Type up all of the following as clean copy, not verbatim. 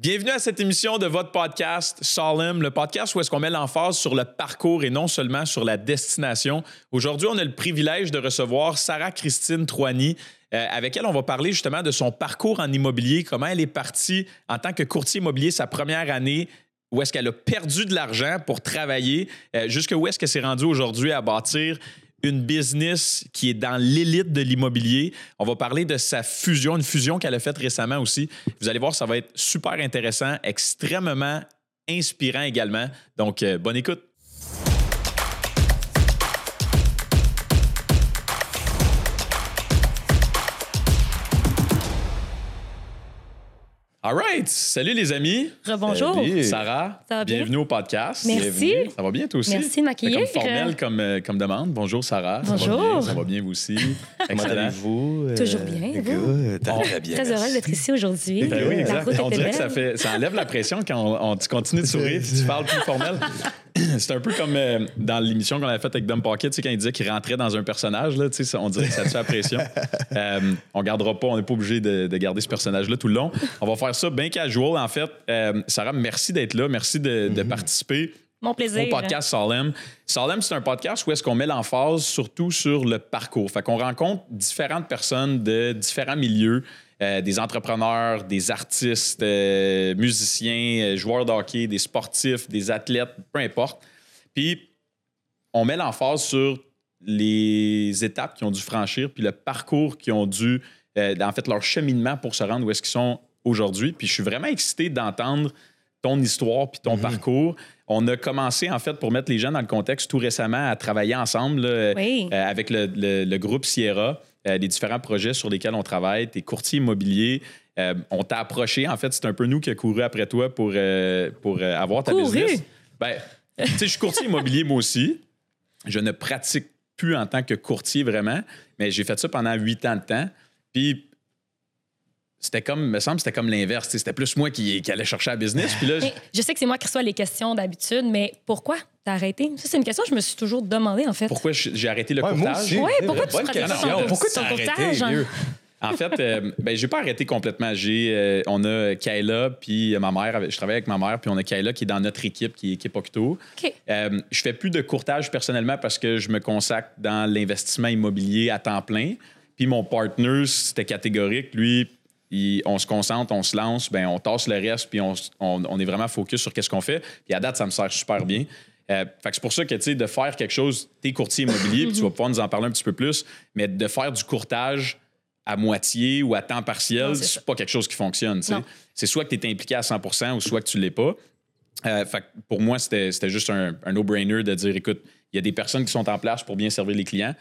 Bienvenue à cette émission de votre podcast Solemn, le podcast où est-ce qu'on met l'emphase sur le parcours et non seulement sur la destination. Aujourd'hui, on a le privilège de recevoir Sara-Christine Troïni, avec elle, on va parler justement de son parcours en immobilier, comment elle est partie en tant que courtier immobilier sa première année, où est-ce qu'elle a perdu de l'argent pour travailler, jusqu'où est-ce qu'elle s'est rendue aujourd'hui à bâtir une business qui est dans l'élite de l'immobilier. On va parler de sa fusion, une fusion qu'elle a faite récemment aussi. Vous allez voir, ça va être super intéressant, extrêmement inspirant également. Donc, bonne écoute. All right. Salut les amis. Rebonjour. Salut. Sarah, ça va bien? Bienvenue au podcast. Merci. Bienvenue. Ça va bien toi aussi? Merci de m'accueillir. C'est comme formel comme demande. Bonjour Sarah. Bonjour. Ça va bien vous aussi? Comment allez-vous? Toujours bien. Good. Bien. Très heureuse d'être ici aujourd'hui. Oui, exact. On dirait que ça enlève la pression quand tu continues de sourire et tu parles plus formel. C'est un peu comme dans l'émission qu'on avait faite avec Dom Pocket, tu sais, quand il disait qu'il rentrait dans un personnage, là, tu sais, on dirait que ça te fait la pression. On gardera pas, on n'est pas obligé de garder ce personnage-là tout le long. On va faire ça bien casual, en fait. Sarah, merci d'être là, merci de participer. Mon plaisir. Au podcast Solemn. Solemn, c'est un podcast où est-ce qu'on met l'emphase surtout sur le parcours. Fait qu'on rencontre différentes personnes de différents milieux, des entrepreneurs, des artistes, musiciens, joueurs de hockey, des sportifs, des athlètes, peu importe. Puis, on met l'emphase sur les étapes qu'ils ont dû franchir puis le parcours qu'ils ont dû, en fait, leur cheminement pour se rendre où est-ce qu'ils sont aujourd'hui. Puis, je suis vraiment excité d'entendre ton histoire puis ton parcours. On a commencé, en fait, pour mettre les gens dans le contexte, tout récemment à travailler ensemble là, avec le groupe Sierra, les différents projets sur lesquels on travaille. T'es courtier immobilier. On t'a approché. En fait, c'est un peu nous qui a couru après toi pour avoir ta business. Ben, tu sais, je suis courtier immobilier moi aussi. Je ne pratique plus en tant que courtier vraiment, mais j'ai fait ça pendant 8 ans de temps. Puis, c'était comme, me semble, c'était comme l'inverse. C'était plus moi qui allais chercher la business. Puis là, je sais que c'est moi qui reçois les questions d'habitude, mais pourquoi t'as arrêté? Ça, c'est une question que je me suis toujours demandé, en fait. Pourquoi j'ai arrêté le courtage? Oui, pourquoi tu pratiques ton courtage? En fait, j'ai pas arrêté complètement. On a Kayla, puis ma mère. Je travaille avec ma mère, puis on a Kayla qui est dans notre équipe, qui est Équipe Octo. Okay. Je fais plus de courtage personnellement parce que je me consacre dans l'investissement immobilier à temps plein. Puis mon partner, c'était catégorique. Lui, on se concentre, on se lance, bien, on tasse le reste, puis on est vraiment focus sur qu'est-ce qu'on fait. Puis à date, ça me sert super bien. Fait que c'est pour ça que, tu sais, de faire quelque chose, t'es courtier immobilier, puis tu vas pouvoir nous en parler un petit peu plus, mais de faire du courtage à moitié ou à temps partiel, non, c'est pas quelque chose qui fonctionne. C'est soit que tu es impliqué à 100% ou soit que tu l'es pas. Fait que pour moi, c'était juste un no-brainer de dire, écoute, il y a des personnes qui sont en place pour bien servir les clients.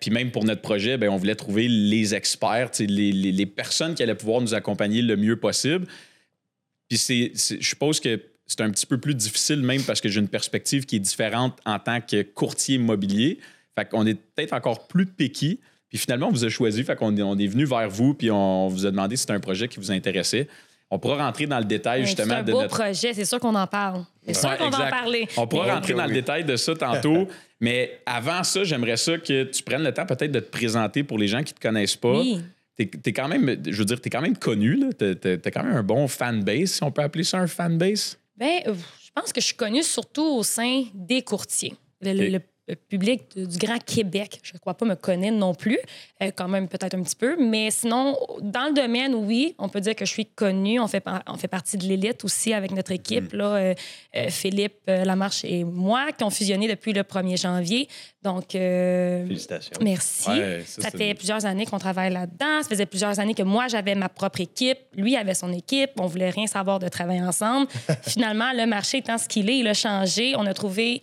Puis même pour notre projet, on voulait trouver les experts, les personnes qui allaient pouvoir nous accompagner le mieux possible. Puis je suppose que c'est un petit peu plus difficile même parce que j'ai une perspective qui est différente en tant que courtier immobilier. Fait qu'on est peut-être encore plus picky. Puis finalement, on vous a choisi. Fait qu'on est venu vers vous puis on vous a demandé si c'était un projet qui vous intéressait. On pourra rentrer dans le détail justement de notre... C'est un beau projet, c'est sûr qu'on en parle. C'est sûr qu'on va en parler. On pourra rentrer dans le détail de ça tantôt. Mais avant ça, j'aimerais ça que tu prennes le temps peut-être de te présenter pour les gens qui ne te connaissent pas. Oui. T'es quand même, je veux dire, t'es quand même connu. T'as quand même un bon fanbase, si on peut appeler ça un fanbase. Bien, je pense que je suis connue surtout au sein des courtiers. Le public du Grand Québec, je ne crois pas me connaît non plus, quand même peut-être un petit peu, mais sinon, dans le domaine, oui, on peut dire que je suis connue, on fait partie de l'élite aussi avec notre équipe, là, Philippe Lamarche et moi, qui ont fusionné depuis le 1er janvier, donc... Félicitations. Merci. Ouais, ça fait plusieurs années qu'on travaille là-dedans, ça faisait plusieurs années que moi, j'avais ma propre équipe, lui avait son équipe, on ne voulait rien savoir de travailler ensemble. Finalement, le marché étant ce qu'il est, il a changé, on a trouvé...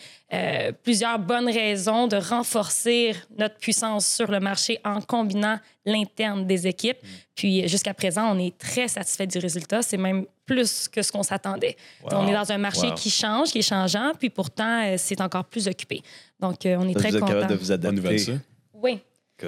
plusieurs bonnes raisons de renforcer notre puissance sur le marché en combinant l'interne des équipes. Puis jusqu'à présent, on est très satisfait du résultat. C'est même plus que ce qu'on s'attendait. Wow. On est dans un marché qui change, qui est changeant, puis pourtant, c'est encore plus occupé. Donc, on est très contents. Vous êtes capable de vous adapter. Oui.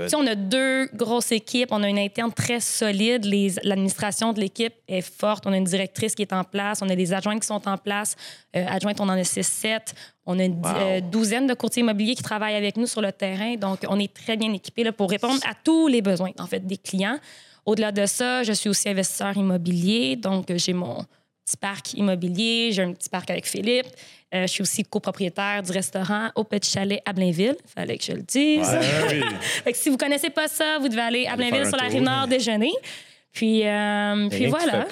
Si on a deux grosses équipes, on a une interne très solide, l'administration de l'équipe est forte, on a une directrice qui est en place, on a des adjointes qui sont en place, adjointes, on en a 6-7, on a une douzaine de courtiers immobiliers qui travaillent avec nous sur le terrain, donc on est très bien équipés là, pour répondre à tous les besoins en fait, des clients. Au-delà de ça, je suis aussi investisseur immobilier, donc j'ai mon petit parc immobilier. J'ai un petit parc avec Philippe. Je suis aussi copropriétaire du restaurant Au Petit Chalet à Blainville. Fallait que je le dise. Ouais, oui. Fait que si vous connaissez pas ça, vous devez aller à Blainville sur la Rive-Nord déjeuner. Puis voilà.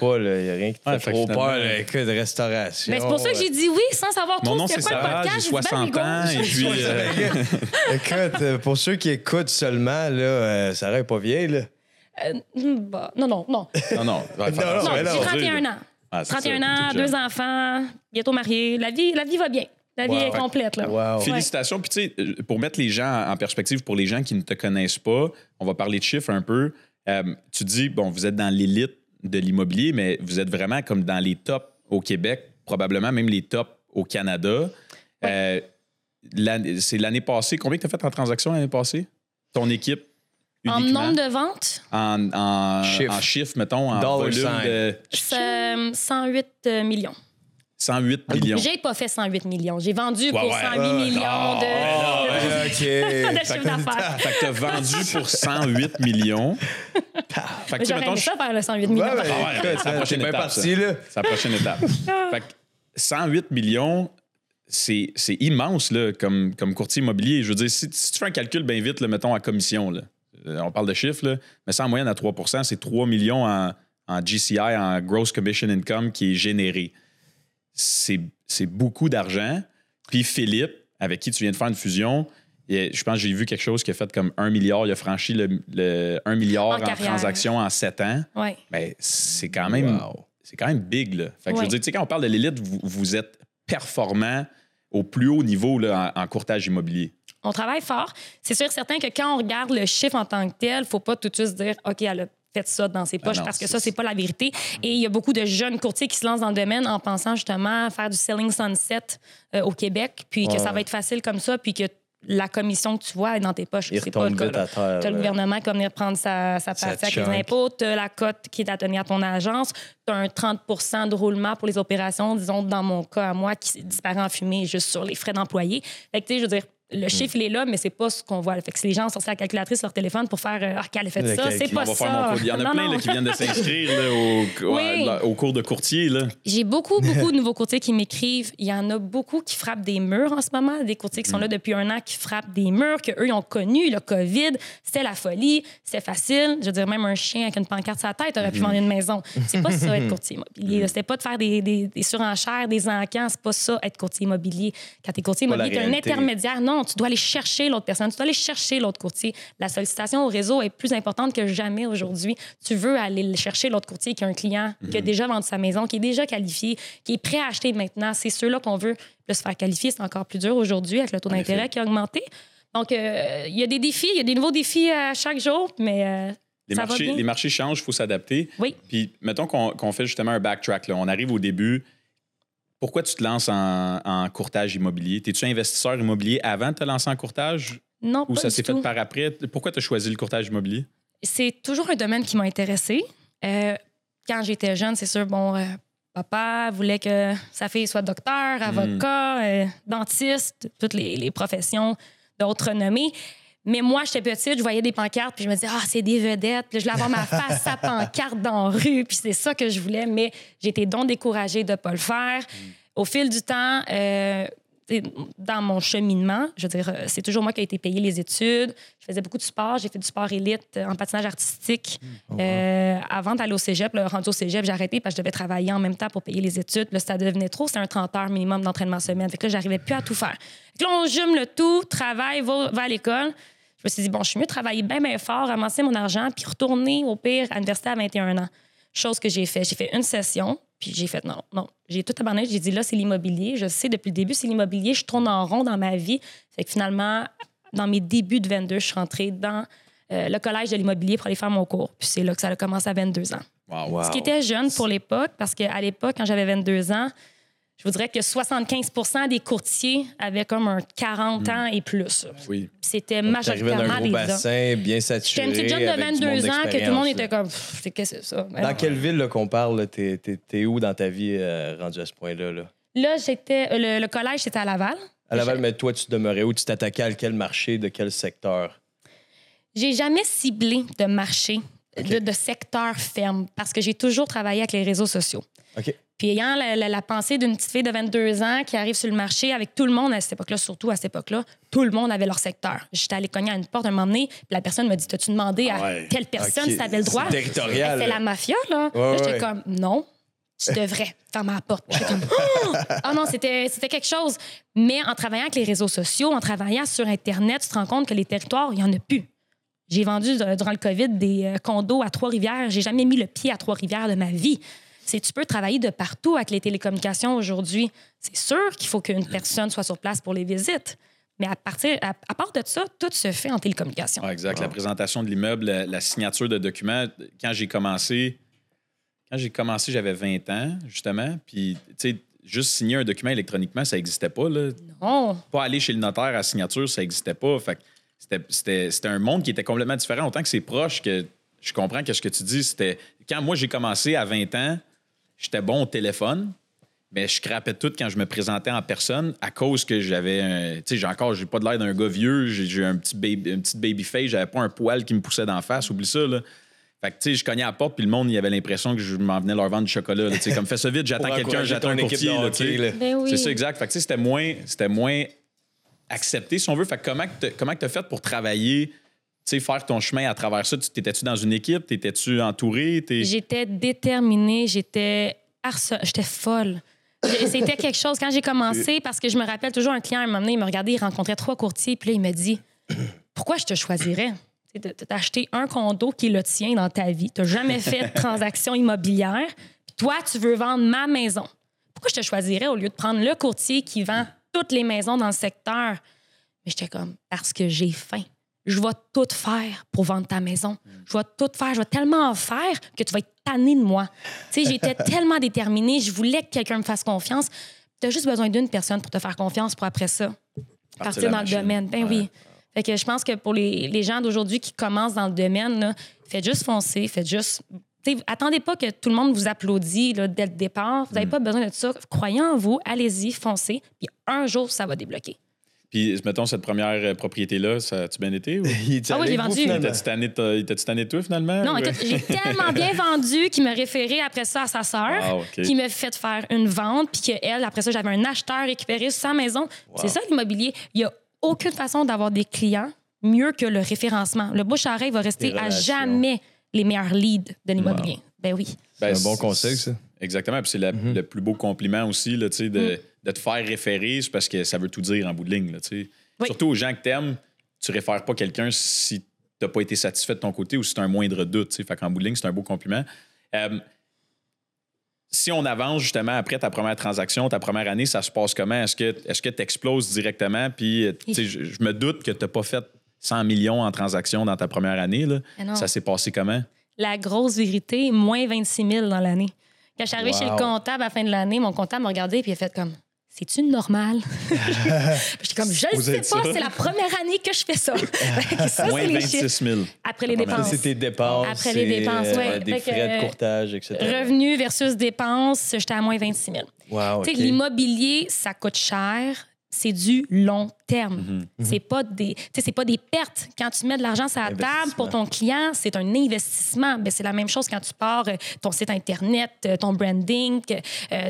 Il n'y a rien qui te fait trop peur que de restauration. Ben, c'est pour ça que j'ai dit oui, sans savoir trop ce que c'est quoi le podcast. J'ai 60 ans. Et puis, écoute, pour ceux qui écoutent seulement, là, Sarah n'est pas vieille. Là. Non. J'ai 31 ans. Ah, 31 ans, 2 enfants, bientôt mariés. La vie va bien. La vie est complète. Là. Wow. Félicitations. Puis tu sais, pour mettre les gens en perspective, pour les gens qui ne te connaissent pas, on va parler de chiffres un peu. Tu dis, bon, vous êtes dans l'élite de l'immobilier, mais vous êtes vraiment comme dans les tops au Québec, probablement même les tops au Canada. Ouais. C'est l'année passée. Combien tu as fait en transaction l'année passée? Ton équipe? Uniquement? En nombre de ventes? En chiffres, mettons, en volume de... 108 millions. 108 millions. J'ai pas fait 108 millions. J'ai vendu pour 108 millions de chiffre d'affaires. Fait que t'as vendu pour 108 millions. Fait que j'aurais aimé ça faire le 108 millions. C'est la prochaine étape. C'est la prochaine étape. Fait que 108 millions, c'est immense là, comme courtier immobilier. Je veux dire, si tu fais un calcul bien vite, là, mettons à commission, là, on parle de chiffres, là, mais ça en moyenne à 3%, c'est 3 millions en GCI, en Gross Commission Income qui est généré. C'est beaucoup d'argent. Puis Philippe, avec qui tu viens de faire une fusion, je pense que j'ai vu quelque chose qui a fait comme 1 milliard. Il a franchi le 1 milliard en transactions en 7 ans. Ouais. Mais c'est quand même big. Là. Fait que je veux dire, tu sais, quand on parle de l'élite, vous êtes performant au plus haut niveau là, en courtage immobilier. On travaille fort. C'est sûr et certain que quand on regarde le chiffre en tant que tel, il ne faut pas tout de suite se dire « OK, elle a faites ça dans ses poches parce que ça, c'est pas la vérité. » Et il y a beaucoup de jeunes courtiers qui se lancent dans le domaine en pensant justement faire du selling sunset au Québec, puis que ça va être facile comme ça, puis que la commission que tu vois est dans tes poches. C'est pas le cas. T'as le gouvernement qui va venir prendre sa partie avec les impôts, t'as la cote qui est à tenir à ton agence, t'as un 30% de roulement pour les opérations, disons, dans mon cas à moi, qui disparaît en fumée juste sur les frais d'employés. Fait que, tu sais, je veux dire, le chiffre, il est là, mais c'est pas ce qu'on voit. Fait que si les gens ont sorti la calculatrice sur leur téléphone pour faire « Ah, qu'elle a fait ça », c'est pas ça. Il y en a plein là, qui viennent de s'inscrire là, au cours de courtier. Là. J'ai beaucoup de nouveaux courtiers qui m'écrivent. Il y en a beaucoup qui frappent des murs en ce moment. Des courtiers qui sont là depuis 1 an qui frappent des murs, qu'eux, ils ont connu le COVID. C'était la folie. C'était facile. Je veux dire, même un chien avec une pancarte sur la tête aurait pu vendre une maison. C'est pas ça, être courtier immobilier. C'était pas de faire des surenchères, des encans. C'est pas ça, être courtier immobilier. Quand t'es courtier immobilier, t'es un intermédiaire. Non, tu dois aller chercher l'autre personne, tu dois aller chercher l'autre courtier. La sollicitation au réseau est plus importante que jamais aujourd'hui. Tu veux aller chercher l'autre courtier qui a un client, qui a déjà vendu sa maison, qui est déjà qualifié, qui est prêt à acheter maintenant. C'est ceux-là qu'on veut se faire qualifier. C'est encore plus dur aujourd'hui avec le taux d'intérêt qui a augmenté. Donc, il y a des défis, il y a des nouveaux défis à chaque jour, mais les marchés changent, il faut s'adapter. Oui. Puis, mettons qu'on fait justement un backtrack. Là. On arrive au début... Pourquoi tu te lances en courtage immobilier? T'es-tu investisseur immobilier avant de te lancer en courtage? Non, ou pas ça s'est fait par après? Pourquoi tu as choisi le courtage immobilier? C'est toujours un domaine qui m'a intéressée. Quand j'étais jeune, c'est sûr, bon, papa voulait que sa fille soit docteur, avocat, dentiste, toutes les professions d'autres renommées. Mais moi, j'étais petite, je voyais des pancartes, puis je me disais, c'est des vedettes, puis je voulais avoir ma face à pancarte dans la rue, puis c'est ça que je voulais, mais j'étais donc découragée de ne pas le faire. Au fil du temps, dans mon cheminement, je veux dire, c'est toujours moi qui ai été payée les études. Je faisais beaucoup de sport, j'ai fait du sport élite en patinage artistique. Avant d'aller au cégep, rendu au cégep, j'ai arrêté parce que je devais travailler en même temps pour payer les études. Là, ça devenait trop, c'était un 30 heures minimum d'entraînement semaine. Fait que là, j'arrivais plus à tout faire. Fait que là, on jume le tout, travaille, va à l'école. Je me suis dit, bon, je suis mieux de travailler bien fort, amasser mon argent, puis retourner, au pire, à l'université à 21 ans. Chose que j'ai fait. J'ai fait une session, puis j'ai fait non. J'ai tout abandonné. J'ai dit, là, c'est l'immobilier. Je sais, depuis le début, c'est l'immobilier. Je tourne en rond dans ma vie. Fait que finalement, dans mes débuts de 22, je suis rentrée dans le collège de l'immobilier pour aller faire mon cours. Puis c'est là que ça a commencé à 22 ans. Wow. Ce qui était jeune pour l'époque, parce qu'à l'époque, quand j'avais 22 ans, je vous dirais que 75% des courtiers avaient comme un 40 ans et plus. Oui. C'était majoritairement des hommes. Bassin, bien saturé. C'était une petite jeune de 22 ans que tout le monde était comme... Qu'est-ce que c'est ça? Dans quelle ville là, qu'on parle? Là, t'es où dans ta vie rendu à ce point-là? Là j'étais... le collège, c'était à Laval. À Laval, mais toi, tu demeurais où? Tu t'attaquais à quel marché? De quel secteur? J'ai jamais ciblé de marché, de secteur ferme, parce que j'ai toujours travaillé avec les réseaux sociaux. OK. Puis ayant la pensée d'une petite fille de 22 ans qui arrive sur le marché avec tout le monde à cette époque-là, surtout à cette époque-là, tout le monde avait leur secteur. J'étais allée cogner à une porte un moment donné, puis la personne me dit « T'as-tu demandé à telle personne si t'avais le droit? » C'est territorial. Elle fait la mafia, là. Ouais, j'étais comme « Non, tu devrais. » Ferme la porte. J'étais comme « Oh! » Ah non, c'était quelque chose. Mais en travaillant avec les réseaux sociaux, en travaillant sur Internet, tu te rends compte que les territoires, il n'y en a plus. J'ai vendu, durant le COVID, des condos à Trois-Rivières. J'ai jamais mis le pied à Trois-Rivières de ma vie. Tu peux travailler de partout avec les télécommunications aujourd'hui. C'est sûr qu'il faut qu'une personne soit sur place pour les visites. Mais à part de ça, tout se fait en télécommunication. Ah, exact. La présentation de l'immeuble, la signature de documents. Quand j'ai commencé, j'avais 20 ans, justement. Puis, tu sais, juste signer un document électroniquement, ça n'existait pas, là. Non. Pas aller chez le notaire à signature, ça n'existait pas. Fait que c'était un monde qui était complètement différent. Autant que c'est proche, que je comprends que ce que tu dis, c'était... Quand moi, j'ai commencé à 20 ans, j'étais bon au téléphone, mais je scrapais tout quand je me présentais en personne à cause que j'avais un... Tu sais, j'ai pas de l'air d'un gars vieux, j'ai une petite baby face, j'avais pas un poil qui me poussait d'en face, oublie ça, là. Fait que, tu sais, je cognais à la porte, puis le monde, il avait l'impression que je m'en venais leur vendre du chocolat, tu sais, comme fais ça vite, j'attends quelqu'un, j'attends un courtier, là, tu sais. Ben oui. C'est ça, exact. Fait que, tu sais, c'était moins accepté, si on veut. Fait que comment t'as fait pour travailler... Tu sais, faire ton chemin à travers ça, t'étais-tu dans une équipe? T'étais-tu entourée? J'étais déterminée, j'étais folle. C'était quelque chose quand j'ai commencé, parce que je me rappelle toujours un client, à un moment donné, il me regardait, il rencontrait 3 courtiers, puis là, il me dit « Pourquoi je te choisirais? T'as acheté un condo qui est le tien dans ta vie, t'as jamais fait de transaction immobilière, puis toi, tu veux vendre ma maison. Pourquoi je te choisirais au lieu de prendre le courtier qui vend toutes les maisons dans le secteur? » Mais j'étais comme « Parce que j'ai faim. » Je vais tout faire pour vendre ta maison. Je vais tout faire. Je vais tellement en faire que tu vas être tanné de moi. Tu sais, j'étais tellement déterminée. Je voulais que quelqu'un me fasse confiance. Tu as juste besoin d'une personne pour te faire confiance pour après ça partir dans le domaine. Ben oui. Fait que je pense que pour les gens d'aujourd'hui qui commencent dans le domaine, là, faites juste foncer, faites juste... T'sais, attendez pas que tout le monde vous applaudisse là, dès le départ. Vous n'avez pas besoin de ça. Croyez en vous, allez-y, foncez. Puis un jour, ça va débloquer. Puis, mettons, cette première propriété-là, ça a-tu bien été? Ou... Ah oui, j'ai vendu. T'as-tu tanné de toi, finalement? Non, écoute, j'ai tellement bien vendu qu'il me référait après ça à sa sœur, qui me fait faire une vente, puis qu'elle, après ça, j'avais un acheteur récupéré sur sa maison. Wow. C'est ça, l'immobilier. Il n'y a aucune façon d'avoir des clients mieux que le référencement. Le bouche-à-oreille va rester à jamais les meilleurs leads de l'immobilier. Wow. Ben oui. Ben, c'est un bon conseil, ça. Exactement. Puis c'est le plus beau compliment aussi, là, tu sais, de te faire référer, c'est parce que ça veut tout dire en bout de ligne. Là, tu sais. Oui. Surtout aux gens que t'aimes, tu réfères pas quelqu'un si tu n'as pas été satisfait de ton côté ou si tu as un moindre doute. Tu sais. Fait qu'en bout de ligne, c'est un beau compliment. Si on avance justement après ta première transaction, ta première année, ça se passe comment? Est-ce que tu exploses directement? Puis tu sais, je me doute que tu n'as pas fait 100 millions en transactions dans ta première année. Là. Ça s'est passé comment? La grosse vérité, moins 26 000 dans l'année. Quand je suis arrivée chez le comptable à la fin de l'année, mon comptable m'a regardé et il a fait comme... C'est-tu normal? J'étais comme, je ne sais pas, c'est la première année que je fais ça. Ça moins c'est les 26 000. Après les dépenses. Ça, c'est tes dépenses. Après les dépenses, oui. Des frais de courtage, etc. Revenus versus dépenses, j'étais à moins 26 000. Wow, okay. L'immobilier, ça coûte cher. C'est du long terme. Mm-hmm. C'est pas des pertes. Quand tu mets de l'argent sur la table pour ton client, c'est un investissement. Bien, c'est la même chose quand tu pars ton site Internet, ton branding.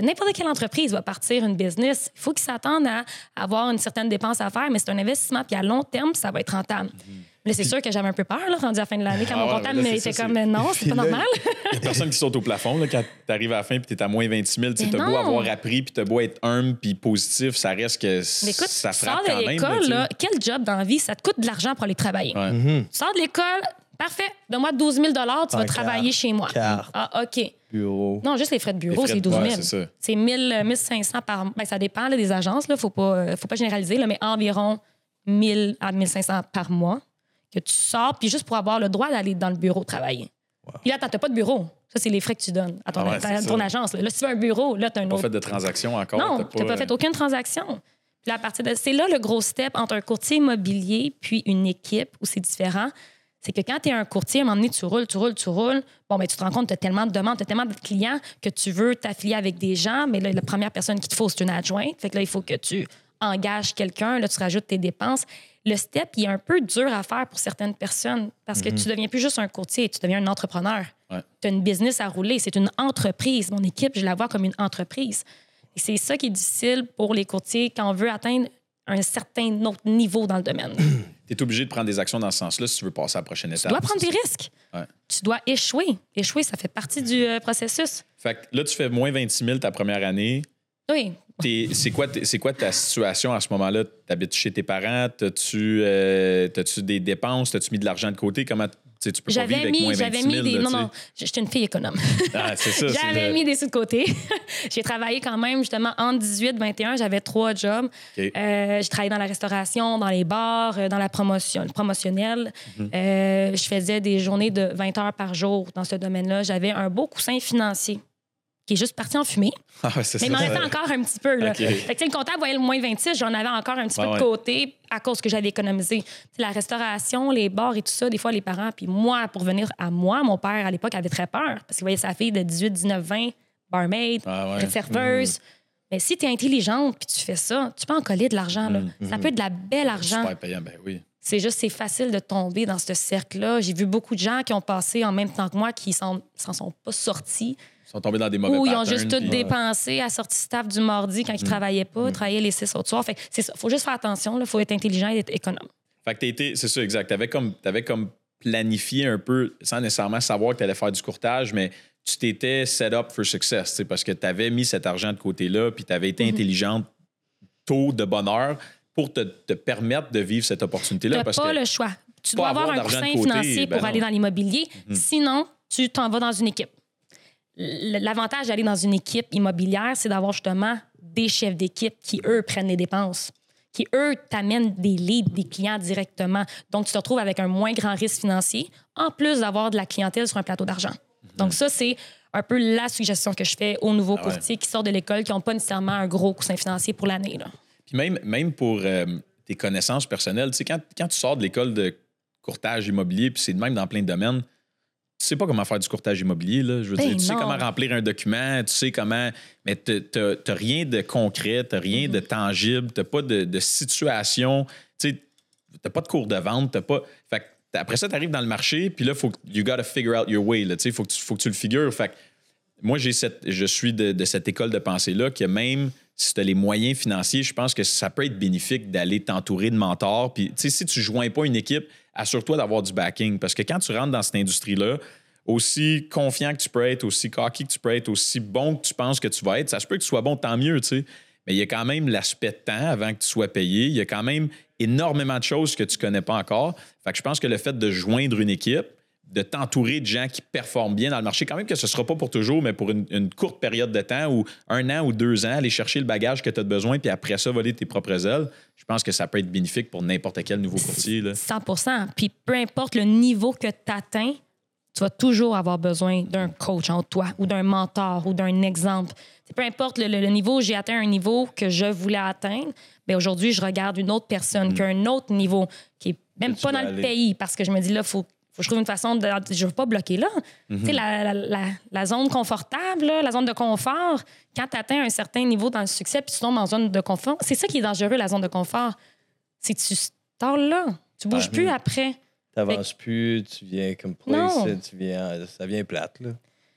N'importe quelle entreprise va partir une business. Il faut qu'ils s'attendent à avoir une certaine dépense à faire, mais c'est un investissement. Puis à long terme, ça va être rentable. Mm-hmm. Là, c'est sûr que j'avais un peu peur, là, rendu à la fin de l'année, quand mon comptable était comme « Non, c'est pas normal. » Il y a personne qui saute au plafond, là, quand t'arrives à la fin et t'es à moins 26 000. T'as beau avoir appris, puis t'as beau être humble, puis positif, ça reste que écoute, ça frappe quand même. Mais écoute, tu sors de l'école, là, quel job dans la vie? Ça te coûte de l'argent pour aller travailler. Ouais. Mm-hmm. Tu sors de l'école, parfait, donne-moi 12 000 $, tu vas travailler chez moi. Carte. Ah, OK. Bureau. Non, juste les frais de bureau, c'est 12 000. C'est 1 500 par... Ben, ça dépend là, des agences, là, faut pas généraliser, là, mais environ 1 000 à 1 500 par mois. Que tu sors, puis juste pour avoir le droit d'aller dans le bureau travailler. Wow. Puis là, t'as pas de bureau. Ça, c'est les frais que tu donnes à ton agence. Là, si tu veux un bureau, là, t'as un autre. T'as pas fait de transaction encore? Non, t'as pas fait aucune transaction. Puis là, à partir de... C'est là le gros step entre un courtier immobilier puis une équipe où c'est différent. C'est que quand t'es un courtier, à un moment donné, tu roules. Bon, ben, tu te rends compte, t'as tellement de demandes, t'as tellement de clients que tu veux t'affilier avec des gens, mais là, la première personne qu'il te faut, c'est une adjointe. Fait que là, il faut que tu engages quelqu'un. Là, tu rajoutes tes dépenses. Le step, il est un peu dur à faire pour certaines personnes parce que tu deviens plus juste un courtier, tu deviens un entrepreneur. Ouais. Tu as une business à rouler. C'est une entreprise. Mon équipe, je la vois comme une entreprise. Et c'est ça qui est difficile pour les courtiers quand on veut atteindre un certain autre niveau dans le domaine. Tu es obligé de prendre des actions dans ce sens-là si tu veux passer à la prochaine étape. Tu dois prendre des risques. Ouais. Tu dois échouer. Échouer, ça fait partie du processus. Fait que là, tu fais moins 26 000 ta première année. Oui. C'est quoi ta situation à ce moment-là? T'habites chez tes parents? T'as-tu des dépenses? T'as-tu mis de l'argent de côté? Comment tu peux pas vivre avec moins 26 000? Non, non, j'étais une fille économe. Ah, c'est ça. J'avais mis des sous de côté. J'ai travaillé quand même, justement, entre 18 et 21. J'avais 3 jobs. Okay. J'ai travaillé dans la restauration, dans les bars, dans la promotion, le promotionnel. Mm-hmm. Je faisais des journées de 20 heures par jour dans ce domaine-là. J'avais un beau coussin financier qui est juste parti en fumée. Ah, c'est mais il m'en restait encore un petit peu. Là. Okay. Fait que, le comptable voyait le moins 26, j'en avais encore un petit peu de côté à cause que j'avais économisé. T'sais, la restauration, les bars et tout ça, des fois, les parents, puis moi, pour venir à moi, mon père, à l'époque, avait très peur parce qu'il voyait sa fille de 18, 19, 20, barmaid, serveuse. Mmh. Mais si t'es intelligente puis tu fais ça, tu peux en coller de l'argent. Là. Mmh. Ça peut être de la belle argent. Super payant, ben oui. C'est juste, c'est facile de tomber dans ce cercle-là. J'ai vu beaucoup de gens qui ont passé en même temps que moi qui s'en sont pas sortis. Ils sont tombés dans des mauvais patterns. Ou ils ont juste tout dépensé à la sortie staff du mardi quand ils ne travaillaient pas, travaillaient les 6 autres soirs. Fait que c'est ça. Faut juste faire attention. Il faut être intelligent et être économe. Fait que c'est ça, exact. T'avais comme planifié un peu, sans nécessairement savoir que tu allais faire du courtage, mais tu t'étais set up for success parce que tu avais mis cet argent de côté-là puis tu avais été intelligente tôt de bonne heure pour te permettre de vivre cette opportunité-là. Tu n'as pas le choix. Tu dois avoir un coussin financier pour aller dans l'immobilier. Mm-hmm. Sinon, tu t'en vas dans une équipe. L'avantage d'aller dans une équipe immobilière, c'est d'avoir justement des chefs d'équipe qui, eux, prennent les dépenses, qui, eux, t'amènent des leads, des clients directement. Donc, tu te retrouves avec un moins grand risque financier, en plus d'avoir de la clientèle sur un plateau d'argent. Mm-hmm. Donc, ça, c'est un peu la suggestion que je fais aux nouveaux courtiers qui sortent de l'école, qui n'ont pas nécessairement un gros coussin financier pour l'année. Là. Puis même pour tes connaissances personnelles, tu sais, quand tu sors de l'école de courtage immobilier, puis c'est de même dans plein de domaines, tu sais pas comment faire du courtage immobilier, là. Je veux dire, tu sais comment remplir un document, tu sais comment... Mais t'as rien de concret, t'as rien de tangible, t'as pas de situation, tu sais, t'as pas de cours de vente, t'as pas... Fait que, après ça, t'arrives dans le marché, puis là, you gotta figure out your way, là, tu sais, faut que tu le figures. Fait que moi, je suis de cette école de pensée-là que même si t'as les moyens financiers, je pense que ça peut être bénéfique d'aller t'entourer de mentors. Puis, tu sais, si tu joins pas une équipe, assure-toi d'avoir du backing. Parce que quand tu rentres dans cette industrie-là, aussi confiant que tu peux être, aussi cocky que tu peux être, aussi bon que tu penses que tu vas être, ça se peut que tu sois bon, tant mieux, tu sais. Mais il y a quand même l'aspect de temps avant que tu sois payé. Il y a quand même énormément de choses que tu connais pas encore. Fait que je pense que le fait de joindre une équipe, de t'entourer de gens qui performent bien dans le marché, quand même que ce ne sera pas pour toujours, mais pour une courte période de temps ou 1 an ou 2 ans, aller chercher le bagage que tu as besoin puis après ça, voler tes propres ailes, je pense que ça peut être bénéfique pour n'importe quel nouveau courtier. Là. 100%. Puis peu importe le niveau que tu atteins, tu vas toujours avoir besoin d'un coach en toi ou d'un mentor ou d'un exemple. C'est peu importe le niveau, j'ai atteint un niveau que je voulais atteindre, mais aujourd'hui, je regarde une autre personne qui a un autre niveau qui n'est même pas dans le pays parce que je me dis là, il faut que je trouve une façon de... Je veux pas bloquer là. Mm-hmm. Tu sais, la zone confortable, là, la zone de confort, quand tu atteins un certain niveau dans le succès puis tu tombes en zone de confort, c'est ça qui est dangereux, la zone de confort. C'est que tu tords là. Tu bouges plus après. Tu n'avances plus, tu viens comme pressé, ça vient plate. Tu n'as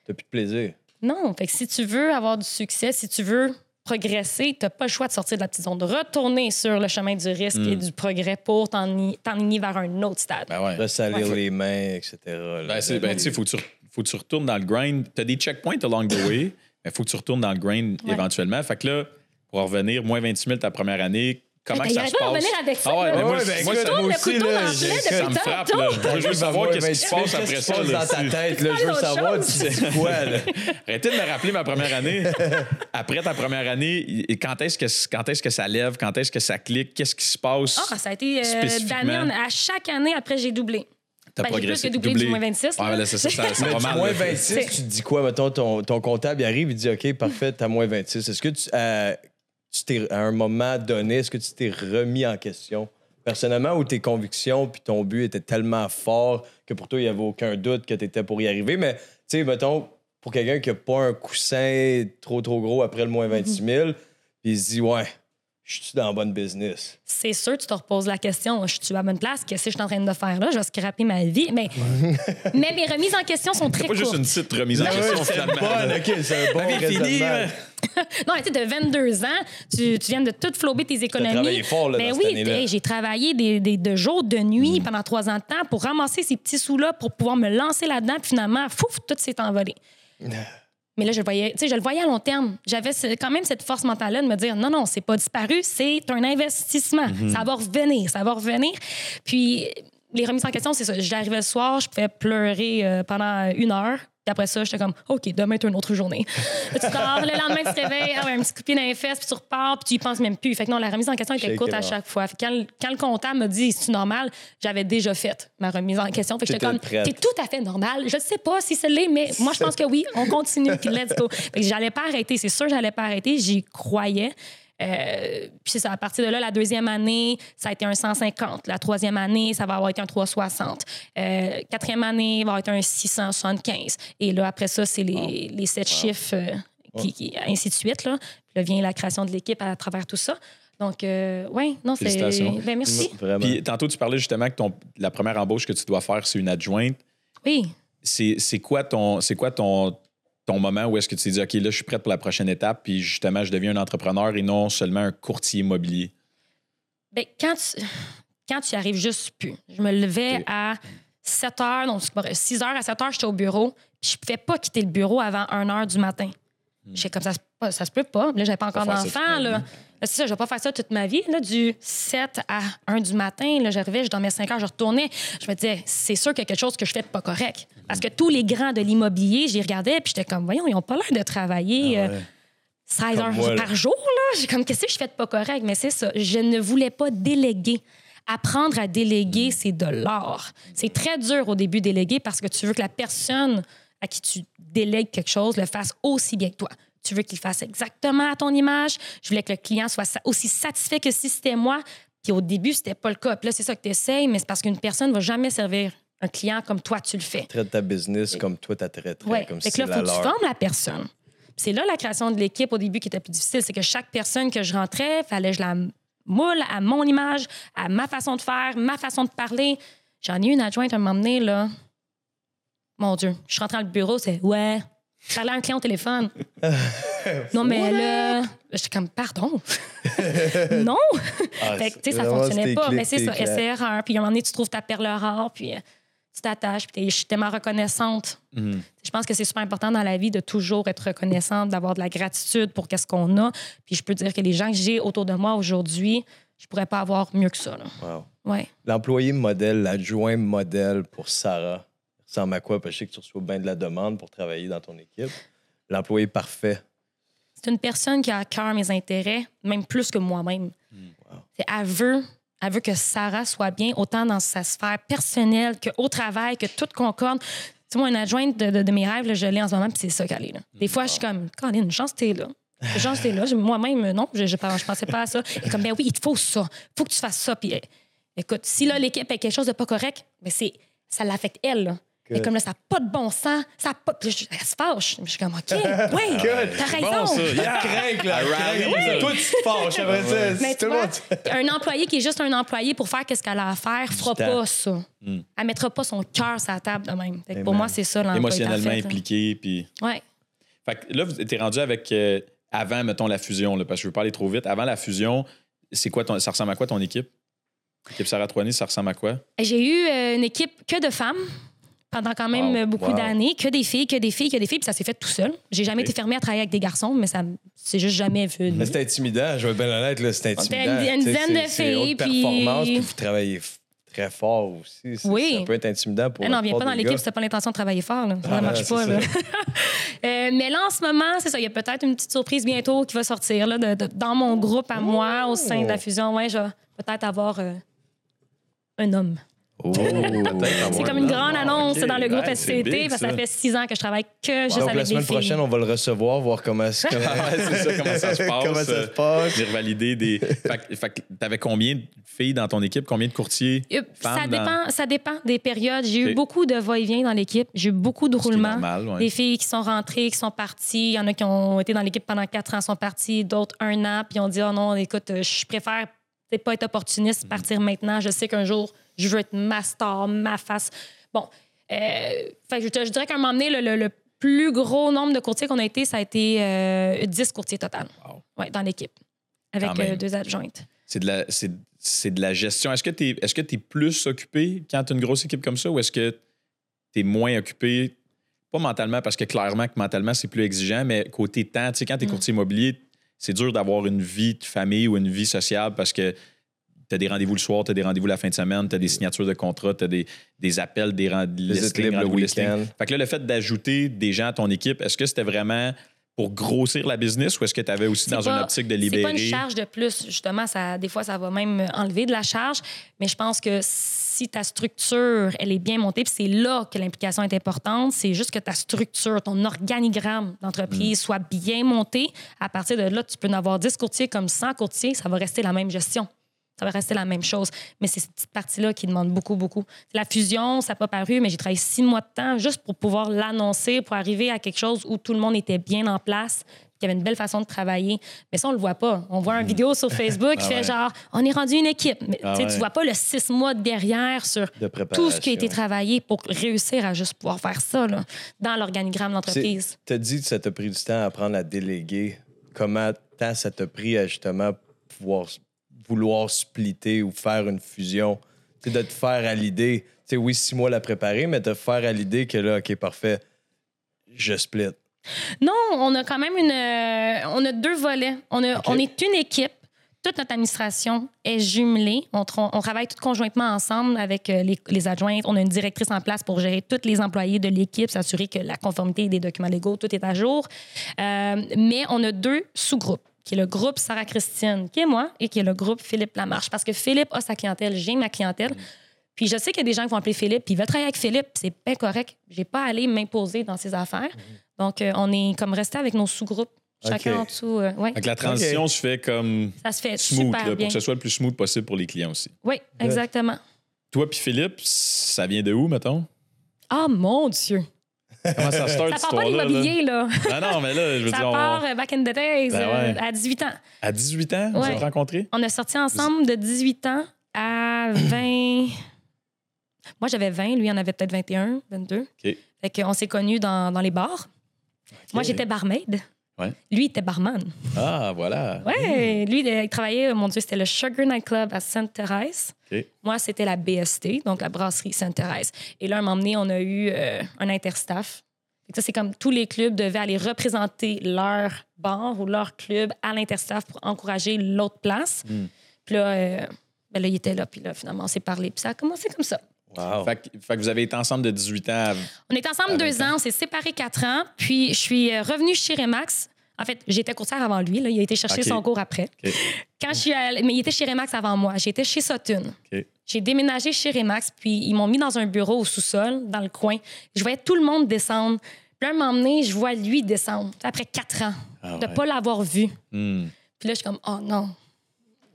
plus de plaisir. Non. Fait que si tu veux avoir du succès, si tu veux progresser, tu n'as pas le choix de sortir de la petite zone, de retourner sur le chemin du risque et du progrès pour t'enligner vers un autre stade. Ben ouais. Là, salir les mains, etc. Ben, tu sais, faut que tu retournes dans le grind. Tu as des checkpoints along the way, mais il faut que tu retournes dans le grind éventuellement. Fait que là, pour en revenir, moins 28 000 ta première année, comment ça se passe? Avec ça, moi, ça me frappe. Je veux savoir qu'est-ce qui se passe après ça. Dans ta tête, je veux savoir, tu sais quoi. Arrêtez de me rappeler ma première année. Après ta première année, quand est-ce que ça lève? Quand est-ce que ça clique? Qu'est-ce qui se passe? Ça a été d'année à chaque année. Après, j'ai doublé. T'as progressé. J'ai plus que doublé du moins 26. Ah, là, ça va mal. Moins 26, tu dis quoi? Mettons, ton comptable, il arrive, il dit, OK, parfait, t'as moins 26. Est-ce que tu... à un moment donné, est-ce que tu t'es remis en question personnellement ou tes convictions puis ton but était tellement fort que pour toi, il n'y avait aucun doute que tu étais pour y arriver? Mais, tu sais, mettons, pour quelqu'un qui n'a pas un coussin trop gros après le moins 26 000, il se dit, ouais, je suis dans le bon business? C'est sûr, tu te reposes la question. Je suis à la bonne place? Qu'est-ce que je suis en train de faire là? Je vais scraper ma vie. Mais mes remises en question sont très courtes. C'est pas juste une petite remise en question, finalement. C'est bon, okay, c'est fini. Non, tu sais, de 22 ans, tu viens de tout flober tes économies. J'ai travaillé fort, là, dans cette année-là. J'ai travaillé de jour, de nuit, pendant 3 ans de temps pour ramasser ces petits sous-là, pour pouvoir me lancer là-dedans. Puis finalement, fouf, tout s'est envolé. Mais là, je le voyais à long terme. J'avais quand même cette force mentale-là de me dire, non, c'est pas disparu, c'est un investissement. Mm-hmm. Ça va revenir. Puis les remises en question, c'est ça. J'arrivais le soir, je pouvais pleurer pendant 1 heure. Puis après ça, j'étais comme, OK, demain, t'as une autre journée. Tu dors, le lendemain, tu te réveilles, un petit coup de pied dans les fesses, puis tu repars, puis tu y penses même plus. Fait que non, la remise en question était courte à chaque fois. Fait que quand le comptable m'a dit, c'est-tu normal, j'avais déjà fait ma remise en question. Fait que j'étais comme, t'es tout à fait normal. Je sais pas si c'est l'est, mais moi, je pense que oui, on continue, puis let's go. Fait que j'allais pas arrêter. C'est sûr, j'allais pas arrêter. J'y croyais. Puis c'est ça, à partir de là, la 2e année, ça a été un 150. La 3e année, ça va avoir été un 360. 4e année, va être un 675. Et là, après ça, c'est les 7 chiffres, ainsi de suite. Là. Puis là vient la création de l'équipe à travers tout ça. Donc, oui, non, c'est... Ben, merci. Puis tantôt, tu parlais justement que la première embauche que tu dois faire, c'est une adjointe. Oui. C'est quoi ton moment où est-ce que tu t'es dit, OK, là, je suis prête pour la prochaine étape, puis justement, je deviens un entrepreneur et non seulement un courtier immobilier? Bien, quand tu y arrives juste plus. Je me levais à 7 heures, donc 6 heures à 7 heures, j'étais au bureau, puis je ne pouvais pas quitter le bureau avant 1 heure du matin. J'étais comme, ça se peut pas. Là, j'avais pas encore d'enfant. Là, c'est ça, je vais pas faire ça toute ma vie. Là, du 7 à 1 du matin, là, j'arrivais, je dormais 5 heures, je retournais. Je me disais, c'est sûr qu'il y a quelque chose que je fais de pas correct. Parce que tous les grands de l'immobilier, j'y regardais, puis j'étais comme, voyons, ils n'ont pas l'air de travailler 16 heures par jour. Là. J'ai comme, qu'est-ce que je fais de pas correct? Mais c'est ça, je ne voulais pas déléguer. Apprendre à déléguer, c'est de l'art. C'est très dur au début, déléguer, parce que tu veux que la personne à qui tu délègues quelque chose le fasse aussi bien que toi. Tu veux qu'il fasse exactement à ton image. Je voulais que le client soit aussi satisfait que si c'était moi. Puis au début, c'était pas le cas. Puis là, c'est ça que tu essayes, mais c'est parce qu'une personne ne va jamais servir un client comme toi, tu le fais. Traite ta business comme toi, tu traiterais. Oui, comme fait si que là, il faut que tu formes la personne. Puis c'est là la création de l'équipe au début qui était plus difficile. C'est que chaque personne que je rentrais, fallait que je la moule à mon image, à ma façon de faire, ma façon de parler. J'en ai eu une adjointe à un moment donné, là. Mon Dieu, je suis rentrée dans le bureau, c'est « Ouais ». Je parlais à un client au téléphone. Non, mais là, j'étais comme, pardon. Non. Fait que, tu sais, ça fonctionnait pas. Mais c'est ça, SR1. Puis à un moment donné, tu trouves ta perle rare, puis tu t'attaches, puis je suis tellement reconnaissante. Mm. Je pense que c'est super important dans la vie de toujours être reconnaissante, d'avoir de la gratitude pour qu'est-ce qu'on a. Puis je peux dire que les gens que j'ai autour de moi aujourd'hui, je pourrais pas avoir mieux que ça. Là. Wow. Ouais. L'employé modèle, l'adjoint modèle pour Sarah. Ça ressemble à quoi? Parce que je sais que tu reçois bien de la demande pour travailler dans ton équipe. L'employé parfait. C'est une personne qui a à cœur mes intérêts, même plus que moi-même. Wow. Elle veut que Sarah soit bien, autant dans sa sphère personnelle qu'au travail, que tout concorde. Tu vois, une adjointe de mes rêves, là, je l'ai en ce moment, puis c'est ça qu'elle est. Là. Des fois, je suis comme, Colin, une chance t'es là. Une chance t'es là. Moi-même, non, je pensais pas à ça. Et comme, ben oui, il te faut ça. Il faut que tu fasses ça. Puis, écoute, si là, l'équipe a quelque chose de pas correct, ben ça l'affecte elle, là. Good. Et comme là, ça n'a pas de bon sens. Ça a pas... Puis elle se fâche. Je suis comme, OK, oui, t'as raison. Bon, ça. Yeah. Elle craque. Toi, tu te fâches. Après ça, mais tout toi, un employé qui est juste un employé pour faire ce qu'elle a à faire ne fera pas ça. Mm. Elle ne mettra pas son cœur sur la table de même. Fait que pour moi, c'est ça l'employé. Émotionnellement impliqué. Puis... Ouais. Fait que là, tu es rendu avec, avant, mettons, la fusion, là, parce que je ne veux pas aller trop vite. Avant la fusion, c'est quoi ça ressemble à quoi ton équipe? L'équipe Sara Troïni, ça ressemble à quoi? J'ai eu une équipe que de femmes. Pendant quand même beaucoup d'années, que des filles. Puis ça s'est fait tout seul. J'ai jamais été fermée à travailler avec des garçons, mais ça c'est juste jamais vu. Mais c'est intimidant, je vais être bien honnête, là, c'est intimidant. Une dizaine de filles. Puis... performance, puis vous travaillez très fort aussi. Ça peut être intimidant pour non, viens pas dans l'équipe si t'as pas l'intention de travailler fort. Là. Ça ne marche pas. Là. Mais là, en ce moment, c'est ça. Il y a peut-être une petite surprise bientôt qui va sortir là, dans mon groupe à moi, au sein de la fusion. Ouais, je vais peut-être avoir un homme. Oh, c'est comme une grande annonce dans le groupe SCT, big, parce que ça fait 6 ans que je travaille que juste avec des filles. La semaine prochaine, on va le recevoir, voir comment ça se passe. Comment ça se passe. Revalider des... Fait que t'avais combien de filles dans ton équipe? Combien de courtiers? Ça dépend des périodes. J'ai eu beaucoup de va-et-vient dans l'équipe. J'ai eu beaucoup de roulements. Normal, ouais. Des filles qui sont rentrées, qui sont parties. Il y en a qui ont été dans l'équipe pendant 4 ans, sont parties. D'autres, 1 an. Puis on dit, oh non, écoute, je préfère pas être opportuniste, partir maintenant. Je sais qu'un jour... Je veux être ma star, ma face. Bon, je dirais qu'à un moment donné, le plus gros nombre de courtiers qu'on a été, ça a été 10 courtiers total. Wow. Ouais, dans l'équipe, avec 2 adjointes. C'est de la gestion. Est-ce que tu es plus occupé quand tu as une grosse équipe comme ça, ou est-ce que tu es moins occupé? Pas mentalement, parce que clairement que mentalement, c'est plus exigeant, mais côté temps, tu sais, quand tu es courtier immobilier, c'est dur d'avoir une vie de famille ou une vie sociale, parce que t'as des rendez-vous le soir, t'as des rendez-vous la fin de semaine, t'as des signatures de contrat, t'as des appels, des rendez-vous le week-end. Fait que là, le fait d'ajouter des gens à ton équipe, est-ce que c'était vraiment pour grossir la business, ou est-ce que t'avais aussi une optique de libérer? C'est pas une charge de plus. Justement, ça, des fois, ça va même enlever de la charge. Mais je pense que si ta structure, elle est bien montée, puis c'est là que l'implication est importante, c'est juste que ta structure, ton organigramme d'entreprise soit bien monté. À partir de là, tu peux en avoir 10 courtiers comme 100 courtiers, ça va rester la même gestion. Ça va rester la même chose. Mais c'est cette petite partie-là qui demande beaucoup, beaucoup. La fusion, ça n'a pas paru, mais j'ai travaillé 6 mois de temps juste pour pouvoir l'annoncer, pour arriver à quelque chose où tout le monde était bien en place, qu'il y avait une belle façon de travailler. Mais ça, on ne le voit pas. On voit une vidéo sur Facebook qui fait genre, on est rendu une équipe. Mais tu ne vois pas le 6 mois derrière sur tout ce qui a été travaillé pour réussir à juste pouvoir faire ça là, dans l'organigramme d'entreprise. Tu as dit que ça t'a pris du temps à apprendre à déléguer. Comment ça t'a pris à justement pouvoir... vouloir splitter ou faire une fusion, t'sais, de te faire à l'idée, t'sais, oui, 6 mois la préparer, mais de te faire à l'idée que là, OK, parfait, je split. Non, on a quand même on a 2 volets. On est une équipe. Toute notre administration est jumelée. On travaille toutes conjointement ensemble avec les adjointes. On a une directrice en place pour gérer tous les employés de l'équipe, s'assurer que la conformité des documents légaux, tout est à jour. Mais on a 2 sous-groupes. Qui est le groupe Sara-Christine, qui est moi, et qui est le groupe Philippe Lamarche. Parce que Philippe a sa clientèle, j'ai ma clientèle. Puis je sais qu'il y a des gens qui vont appeler Philippe, puis ils veulent travailler avec Philippe, c'est bien correct. Je n'ai pas à aller m'imposer dans ses affaires. Donc, on est comme resté avec nos sous-groupes, chacun en dessous. Donc, la transition se fait comme ça se fait smooth, super bien. Pour que ce soit le plus smooth possible pour les clients aussi. Oui, exactement. Toi puis Philippe, ça vient de où, mettons? Ah, mon Dieu! Comment ça start, ça part pas l'immobilier, là. Non, mais là, je veux dire... Ça part back in the days, à 18 ans. À 18 ans, vous êtes rencontrés? On a sorti ensemble de 18 ans à 20... Moi, j'avais 20, lui, il en avait peut-être 21, 22. Okay. Fait qu'on s'est connus dans les bars. Okay. Moi, j'étais barmaid. Ouais. Lui, il était barman. Ah, voilà. Oui, lui, il travaillait, mon Dieu, c'était le Sugar Night Club à Saint-Thérèse. Okay. Moi, c'était la BST, donc la brasserie Saint-Thérèse. Et là, à un moment donné, on a eu un interstaff. Ça, c'est comme tous les clubs devaient aller représenter leur bar ou leur club à l'interstaff pour encourager l'autre place. Puis là, il était là. Puis là, finalement, on s'est parlé. Puis ça a commencé comme ça. Wow. Fait que vous avez été ensemble de 18 ans à... On est ensemble 2 ans, on s'est séparés 4 ans, puis je suis revenue chez Remax. En fait, j'étais courtière avant lui, là. Il a été chercher son cours après. Okay. Mais il était chez Remax avant moi. J'étais chez Sotune. Okay. J'ai déménagé chez Remax, puis ils m'ont mis dans un bureau au sous-sol, dans le coin. Je voyais tout le monde descendre. Puis à un moment donné, je vois lui descendre, après 4 ans, de ne pas l'avoir vu. Puis là, je suis comme, oh non.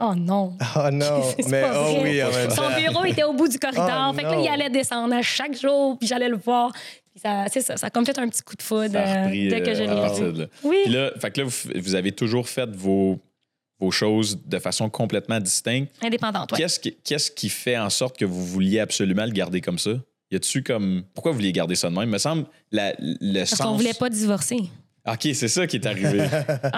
Oh non! Oh non! Mais oh oui, en même temps. Son bureau était au bout du corridor. Fait que là, il allait descendre à chaque jour, puis j'allais le voir. Puis ça, c'est ça. Ça a comme fait un petit coup de foudre dès que je l'ai vu. Oui. Puis là, fait que là, vous avez toujours fait vos choses de façon complètement distincte. Indépendante, oui. Qu'est-ce qui fait en sorte que vous vouliez absolument le garder comme ça? Y a-tu comme. Pourquoi vous vouliez garder ça de même? Il me semble parce qu'on voulait pas divorcer. OK, c'est ça qui est arrivé.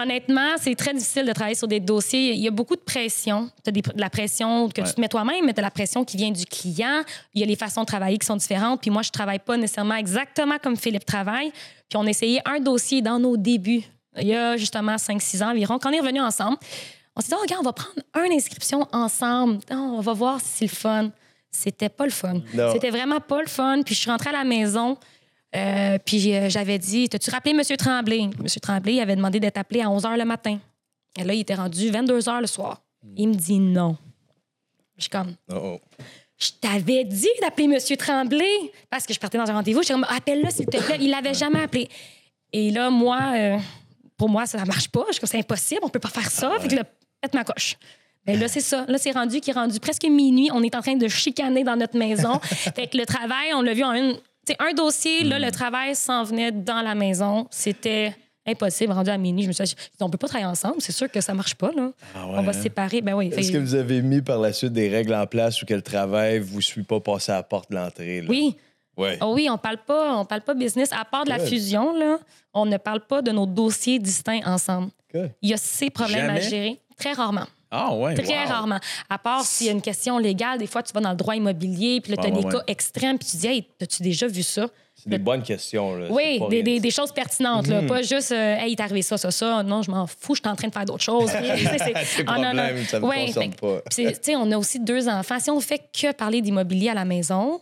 Honnêtement, c'est très difficile de travailler sur des dossiers. Il y a beaucoup de pression. Tu as de la pression que tu te mets toi-même, mais tu as la pression qui vient du client. Il y a les façons de travailler qui sont différentes. Puis moi, je ne travaille pas nécessairement exactement comme Philippe travaille. Puis on essayait un dossier dans nos débuts, il y a justement 5-6 ans environ. Quand on est revenus ensemble, on s'est dit, oh, regarde, on va prendre une inscription ensemble. On va voir si c'est le fun. C'était pas le fun. Non. C'était vraiment pas le fun. Puis je suis rentrée à la maison... Puis j'avais dit, t'as-tu rappelé M. Tremblay? M. Tremblay, il avait demandé d'être appelé à 11h le matin. Et là, il était rendu 22h le soir. Il me dit non. Je suis comme... Uh-oh. Je t'avais dit d'appeler M. Tremblay parce que je partais dans un rendez-vous. Je suis comme, appelle-le, s'il te plaît. Il l'avait jamais appelé. Et là, moi, pour moi, ça ne marche pas. Je suis comme, c'est impossible, on ne peut pas faire ça. Fait que je vais mettre ma coche. Ben là, c'est ça. Là, c'est rendu qu'il est rendu presque minuit. On est en train de chicaner dans notre maison. Fait que le travail, on l'a vu en un dossier. Là, le travail s'en venait dans la maison. C'était impossible, rendu à minuit. Je me suis dit, on ne peut pas travailler ensemble. C'est sûr que ça ne marche pas, là. Ah ouais, on va se séparer. Ben oui. Est-ce que vous avez mis par la suite des règles en place ou que le travail ne vous suit pas passer à la porte de l'entrée? Là? Oui. Ouais. Oh oui, on parle pas business. À part de la fusion, là, on ne parle pas de nos dossiers distincts ensemble. Good. Il y a ces problèmes à gérer. Très rarement. Ah ouais, très rarement. À part s'il y a une question légale, des fois, tu vas dans le droit immobilier, puis là, tu as des cas extrêmes, puis tu dis, hey, as-tu déjà vu ça? C'est des bonnes questions, là. Oui, des choses pertinentes, là. Pas juste, hey, il t'est arrivé ça, ça, ça. Non, je m'en fous, je suis en train de faire d'autres choses. C'est problème, ça me concerne pas. Tu sais, on a aussi 2 enfants. Si on fait que parler d'immobilier à la maison,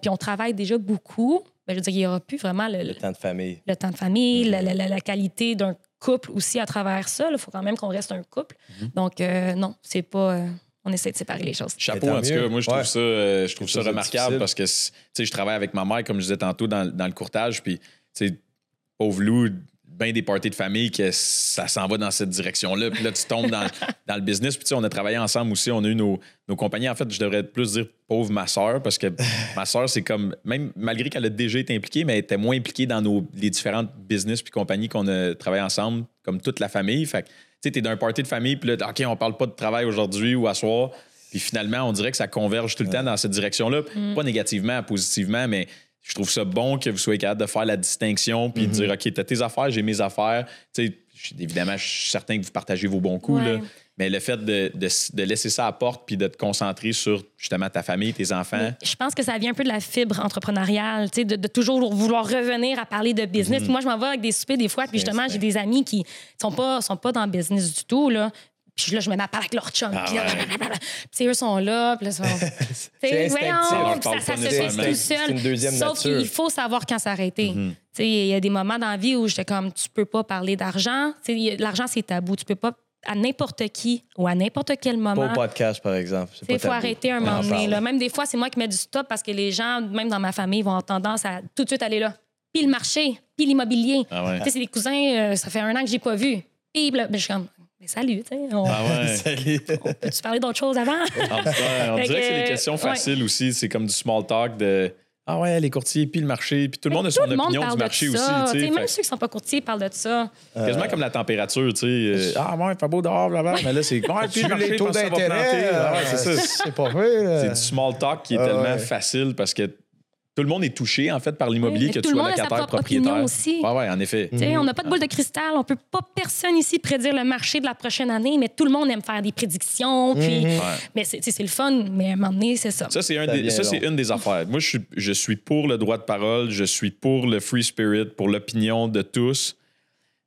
puis on travaille déjà beaucoup, ben, je veux dire, il n'y aura plus vraiment le temps de famille. Le temps de famille, la qualité d'un couple aussi à travers ça. Il faut quand même qu'on reste un couple. Donc, non, c'est pas... on essaie de séparer les choses. Chapeau, en tout cas. Moi, je trouve ça remarquable parce que, tu sais, je travaille avec ma mère, comme je disais tantôt, dans le courtage. Puis, tu sais, pauvre Lou, bien des parties de famille que ça s'en va dans cette direction-là. Puis là, tu tombes dans le business. Puis, tu sais, on a travaillé ensemble aussi. On a eu nos compagnies. En fait, je devrais plus dire pauvre ma soeur parce que ma soeur, c'est comme... Même malgré qu'elle a déjà été impliquée, mais elle était moins impliquée dans les différentes business puis compagnies qu'on a travaillé ensemble, comme toute la famille. Fait que, tu sais, t'es d'un party de famille, puis là, OK, on parle pas de travail aujourd'hui ou à soir. Puis finalement, on dirait que ça converge tout le temps dans cette direction-là. Pas négativement, positivement, mais... Je trouve ça bon que vous soyez capable de faire la distinction puis de dire, OK, t'as tes affaires, j'ai mes affaires. Tu sais, évidemment, je suis certain que vous partagez vos bons coups, là, mais le fait de laisser ça à la porte puis de te concentrer sur, justement, ta famille, tes enfants. Mais je pense que ça vient un peu de la fibre entrepreneuriale, tu sais, de toujours vouloir revenir à parler de business. Moi, je m'en vais avec des soupers des fois puis justement, j'ai des amis qui sont pas dans le business du tout, là. Puis là, je me mets à parler avec leur chum. Puis eux sont là. Puis là, c'est instinctif. Ça se fait tout seul. C'est une deuxième nature. Sauf qu'il faut savoir quand s'arrêter. Il y a des moments dans la vie où j'étais comme, tu peux pas parler d'argent. L'argent, c'est tabou. Tu peux pas, à n'importe qui ou à n'importe quel moment... Pas au podcast, par exemple. Il faut arrêter un moment donné. Là. Même des fois, c'est moi qui mets du stop parce que les gens, même dans ma famille, vont avoir tendance à tout de suite aller là. Puis le marché, puis l'immobilier. C'est des cousins, ça fait 1 an que j'ai pas vu. Puis je suis comme... Mais salut, tu sais. Salut. Peux-tu parler d'autre chose avant? On dirait que c'est des questions faciles aussi. C'est comme du small talk de ah ouais, les courtiers, puis le marché. Puis tout le monde a son opinion du marché aussi. T'sais, même ceux qui sont pas courtiers parlent de ça. Quasiment comme la température, tu sais. Ah ouais, il fait beau dehors, blablabla. Mais là, c'est puis les taux d'intérêt. C'est pas vrai. C'est du small talk qui est tellement facile parce que tout le monde est touché, en fait, par l'immobilier, que tu sois locataire, propriétaire. Aussi. Ah ouais, en effet. On n'a pas de boule de cristal. On peut pas, personne ici, prédire le marché de la prochaine année, mais tout le monde aime faire des prédictions. Puis... Mais c'est le fun, mais à un moment donné, c'est ça. Ça, c'est une des affaires. Moi, je suis pour le droit de parole, je suis pour le free spirit, pour l'opinion de tous.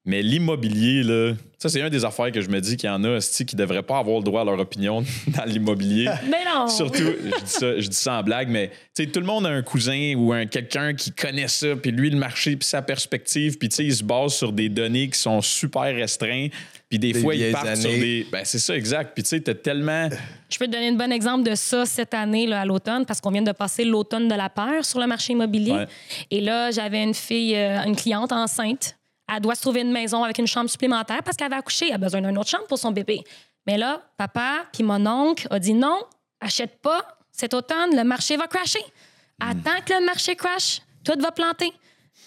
Mais l'immobilier, là, ça, c'est une des affaires que je me dis qu'il y en a qui ne devraient pas avoir le droit à leur opinion dans l'immobilier. Mais non! Surtout, je dis ça en blague, mais tout le monde a un cousin ou quelqu'un qui connaît ça, puis lui, le marché, puis sa perspective, puis il se base sur des données qui sont super restreintes, puis des fois, ils partent sur des... Ben, c'est ça, exact. Puis tu sais, t'as tellement... Je peux te donner un bon exemple de ça cette année, là, à l'automne, parce qu'on vient de passer l'automne de la peur sur le marché immobilier. Ouais. Et là, j'avais une cliente enceinte. Elle doit se trouver une maison avec une chambre supplémentaire parce qu'elle avait accouché. Elle a besoin d'une autre chambre pour son bébé. Mais là, papa puis mon oncle a dit non, achète pas. Cet automne, le marché va crasher. Attends que le marché crash, tout va planter.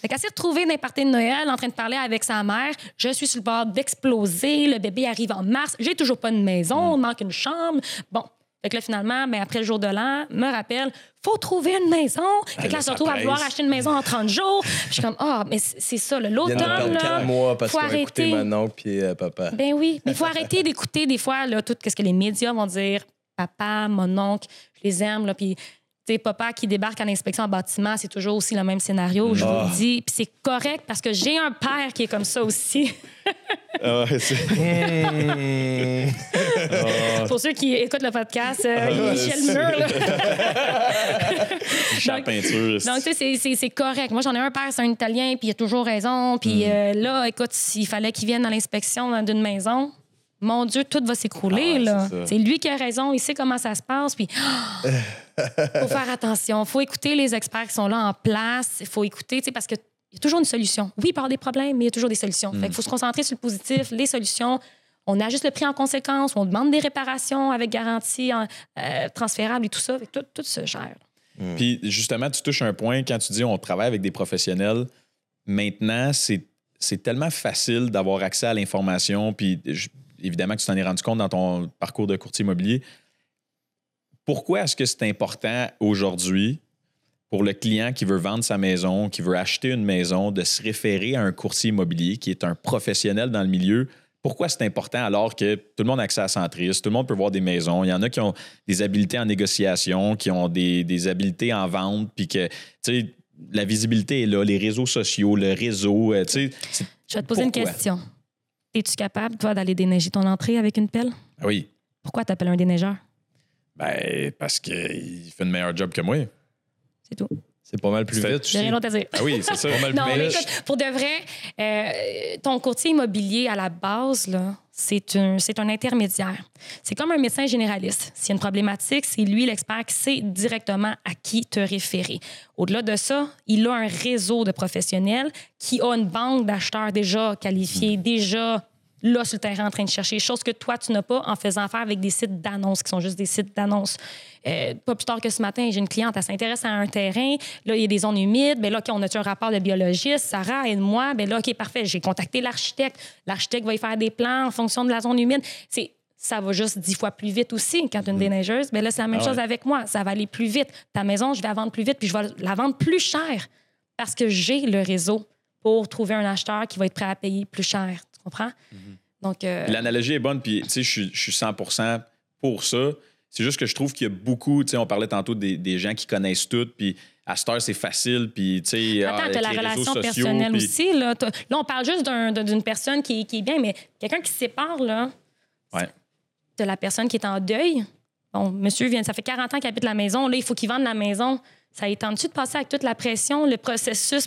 Fait qu'elle s'est retrouvée dans les parties de Noël en train de parler avec sa mère. Je suis sur le bord d'exploser. Le bébé arrive en mars. J'ai toujours pas de maison. Il manque une chambre. Bon. Fait que là, finalement, après le jour de l'an, me rappelle, faut trouver une maison. Fait que là, on se retrouve à vouloir acheter une maison en 30 jours. Puis je suis comme, mais c'est ça, l'automne, là. Il y a 4 mois parce qu'on a écouté mon oncle et papa. Ben oui, mais il faut arrêter d'écouter des fois là, tout ce que les médias vont dire. Papa, mon oncle, je les aime. Puis, tu sais, papa qui débarque à l'inspection en bâtiment, c'est toujours aussi le même scénario, je vous le dis. Puis c'est correct parce que j'ai un père qui est comme ça aussi. Pour ceux qui écoutent le podcast, Michel Mur, là. Donc, peinture. Donc, tu sais, c'est correct. Moi, j'en ai un père, c'est un Italien, puis il a toujours raison. Puis là, écoute, s'il fallait qu'il vienne à l'inspection d'une maison, mon Dieu, tout va s'écrouler, là. C'est lui qui a raison, il sait comment ça se passe, puis... Faut faire attention. Faut écouter les experts qui sont là en place. Faut écouter, tu sais, parce que il y a toujours une solution. Oui, il part des problèmes, mais il y a toujours des solutions. Fait qu'il faut se concentrer sur le positif, les solutions. On ajuste le prix en conséquence. On demande des réparations avec garantie transférable et tout ça. Fait que tout se gère. Puis justement, tu touches un point quand tu dis on travaille avec des professionnels. Maintenant, c'est tellement facile d'avoir accès à l'information. Puis évidemment que tu t'en es rendu compte dans ton parcours de courtier immobilier. Pourquoi est-ce que c'est important aujourd'hui pour le client qui veut vendre sa maison, qui veut acheter une maison, de se référer à un courtier immobilier qui est un professionnel dans le milieu? Pourquoi c'est important alors que tout le monde a accès à Centris, tout le monde peut voir des maisons, il y en a qui ont des habiletés en négociation, qui ont des habiletés en vente, puis que, tu sais, la visibilité est là, les réseaux sociaux, le réseau, tu sais. Je vais te poser une question. Es-tu capable, toi, d'aller déneiger ton entrée avec une pelle? Oui. Pourquoi t'appelles un déneigeur? Ben, parce qu'il fait une meilleure job que moi. C'est tout. C'est pas mal plus vite. J'ai rien d'autre à dire. Ah oui, c'est ça. Pas mal plus vite. Non, mais écoute, pour de vrai, ton courtier immobilier, à la base, là, c'est un intermédiaire. C'est comme un médecin généraliste. S'il y a une problématique, c'est lui l'expert qui sait directement à qui te référer. Au-delà de ça, il a un réseau de professionnels qui a une banque d'acheteurs déjà qualifiés, déjà là sur le terrain en train de chercher, chose que toi, tu n'as pas en faisant affaire avec des sites d'annonces qui sont juste des sites d'annonces. Pas plus tard que ce matin, j'ai une cliente, elle s'intéresse à un terrain, là, il y a des zones humides, bien là, OK, on a-tu un rapport de biologiste, Sarah, aide-moi, bien là, OK, parfait, j'ai contacté l'architecte, l'architecte va y faire des plans en fonction de la zone humide. Ça va juste 10 fois plus vite aussi quand tu es une déneigeuse, bien là, c'est la même chose avec moi, ça va aller plus vite. Ta maison, je vais la vendre plus vite, puis je vais la vendre plus cher parce que j'ai le réseau pour trouver un acheteur qui va être prêt à payer plus cher. Comprends? Donc, l'analogie est bonne, puis tu sais, je suis 100% pour ça. C'est juste que je trouve qu'il y a beaucoup, tu sais, on parlait tantôt des gens qui connaissent tout, puis à cette heure, c'est facile, puis tu sais... Attends, t'as la relation personnelle puis... aussi, là. Là, on parle juste d'une personne qui est bien, mais quelqu'un qui se sépare, là, t'as la personne qui est en deuil. Bon, monsieur vient, ça fait 40 ans qu'il habite la maison, là, il faut qu'il vende la maison. Ça étend-tu de passer avec toute la pression, le processus,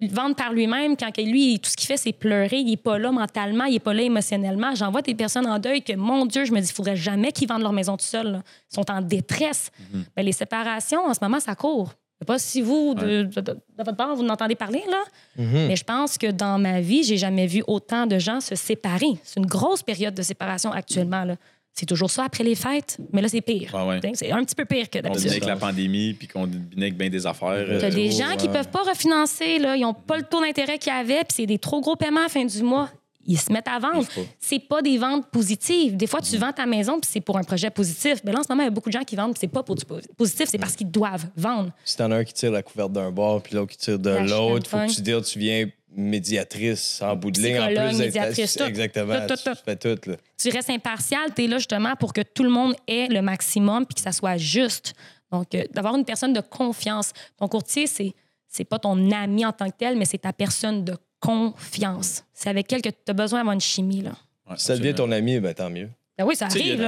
vendre par lui-même, quand lui, tout ce qu'il fait, c'est pleurer, il n'est pas là mentalement, il n'est pas là émotionnellement. J'en vois des personnes en deuil que, mon Dieu, je me dis, il ne faudrait jamais qu'ils vendent leur maison tout seuls, là. Ils sont en détresse. Bien, les séparations, en ce moment, ça court. Je ne sais pas si vous, de votre part, vous n'entendez parler, là. Mais je pense que dans ma vie, je n'ai jamais vu autant de gens se séparer. C'est une grosse période de séparation actuellement, là. C'est toujours ça après les fêtes, mais là, c'est pire. C'est un petit peu pire que d'habitude. Combiné avec la pandémie, puis combiné avec bien des affaires. Il y a des gens qui ne peuvent pas refinancer, là. Ils n'ont pas le taux d'intérêt qu'il y avait, puis c'est des trop gros paiements à la fin du mois. Ils se mettent à vendre. C'est pas des ventes positives. Des fois, tu vends ta maison, puis c'est pour un projet positif. Mais là, en ce moment, il y a beaucoup de gens qui vendent, puis c'est pas pour du positif, c'est parce qu'ils doivent vendre. Si t'en as un qui tire la couverte d'un bord, puis l'autre qui tire de l'autre, faut que tu dises, tu viens... médiatrice, en bout de ligne, en plus médiatrice, tout. Exactement, tu fais tout. Là. Tu restes impartial, tu es là justement pour que tout le monde ait le maximum puis que ça soit juste. Donc, d'avoir une personne de confiance. Ton courtier, c'est pas ton ami en tant que tel, mais c'est ta personne de confiance. C'est avec elle que tu as besoin d'avoir une chimie. Là. Ouais, si ça devient ton ami, ben, tant mieux. Ben oui, ça arrive.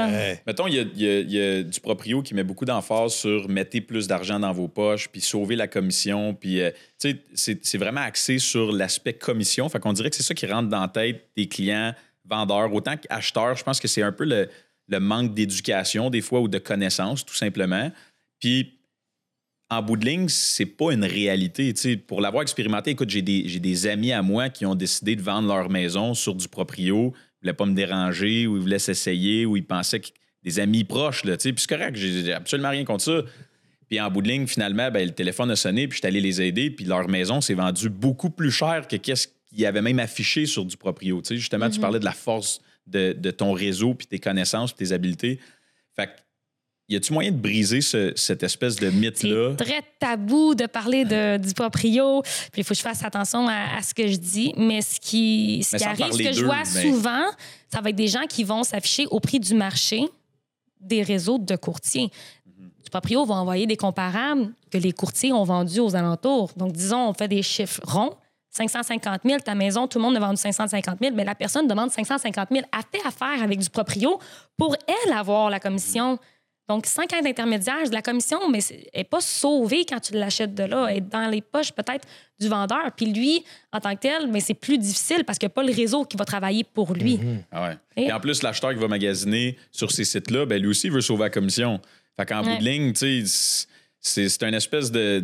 Mettons, il y a du proprio qui met beaucoup d'emphase sur mettez plus d'argent dans vos poches, puis sauvez la commission. Puis, tu sais, c'est vraiment axé sur l'aspect commission. Fait qu'on dirait que c'est ça qui rentre dans la tête des clients, vendeurs. Autant qu'acheteurs, je pense que c'est un peu le manque d'éducation, des fois, ou de connaissances, tout simplement. Puis, en bout de ligne, c'est pas une réalité. Tu sais, pour l'avoir expérimenté, écoute, j'ai des amis à moi qui ont décidé de vendre leur maison sur du proprio. Ils ne voulaient pas me déranger ou ils voulaient s'essayer ou ils pensaient que des amis proches, là, tu sais, puis c'est correct, j'ai absolument rien contre ça. Puis en bout de ligne, finalement, ben, le téléphone a sonné puis je suis allé les aider puis leur maison s'est vendue beaucoup plus cher que qu'est-ce qu'ils avaient même affiché sur du proprio. Tu sais, justement, tu parlais de la force de ton réseau puis tes connaissances puis tes habiletés. Fait que, y a-tu moyen de briser cette espèce de mythe-là? C'est très tabou de parler du proprio. Puis il faut que je fasse attention à ce que je dis. Mais ce qui arrive, ce que je vois souvent, ça va être des gens qui vont s'afficher au prix du marché des réseaux de courtiers. Du proprio va envoyer des comparables que les courtiers ont vendus aux alentours. Donc, disons, on fait des chiffres ronds. 550 000, ta maison, tout le monde a vendu 550 000, mais la personne demande 550 000. Elle fait affaire avec du proprio pour, elle, avoir la commission. Donc, 5 ans d'intermédiaire de la commission, mais elle n'est pas sauvée quand tu l'achètes de là. Elle est dans les poches peut-être du vendeur. Puis lui, en tant que tel, mais c'est plus difficile parce qu'il n'y a pas le réseau qui va travailler pour lui. Mm-hmm. Ah ouais. Et en plus, l'acheteur qui va magasiner sur ces sites-là, ben lui aussi, il veut sauver la commission. Fait qu'en bout de ligne, tu sais, c'est une espèce de...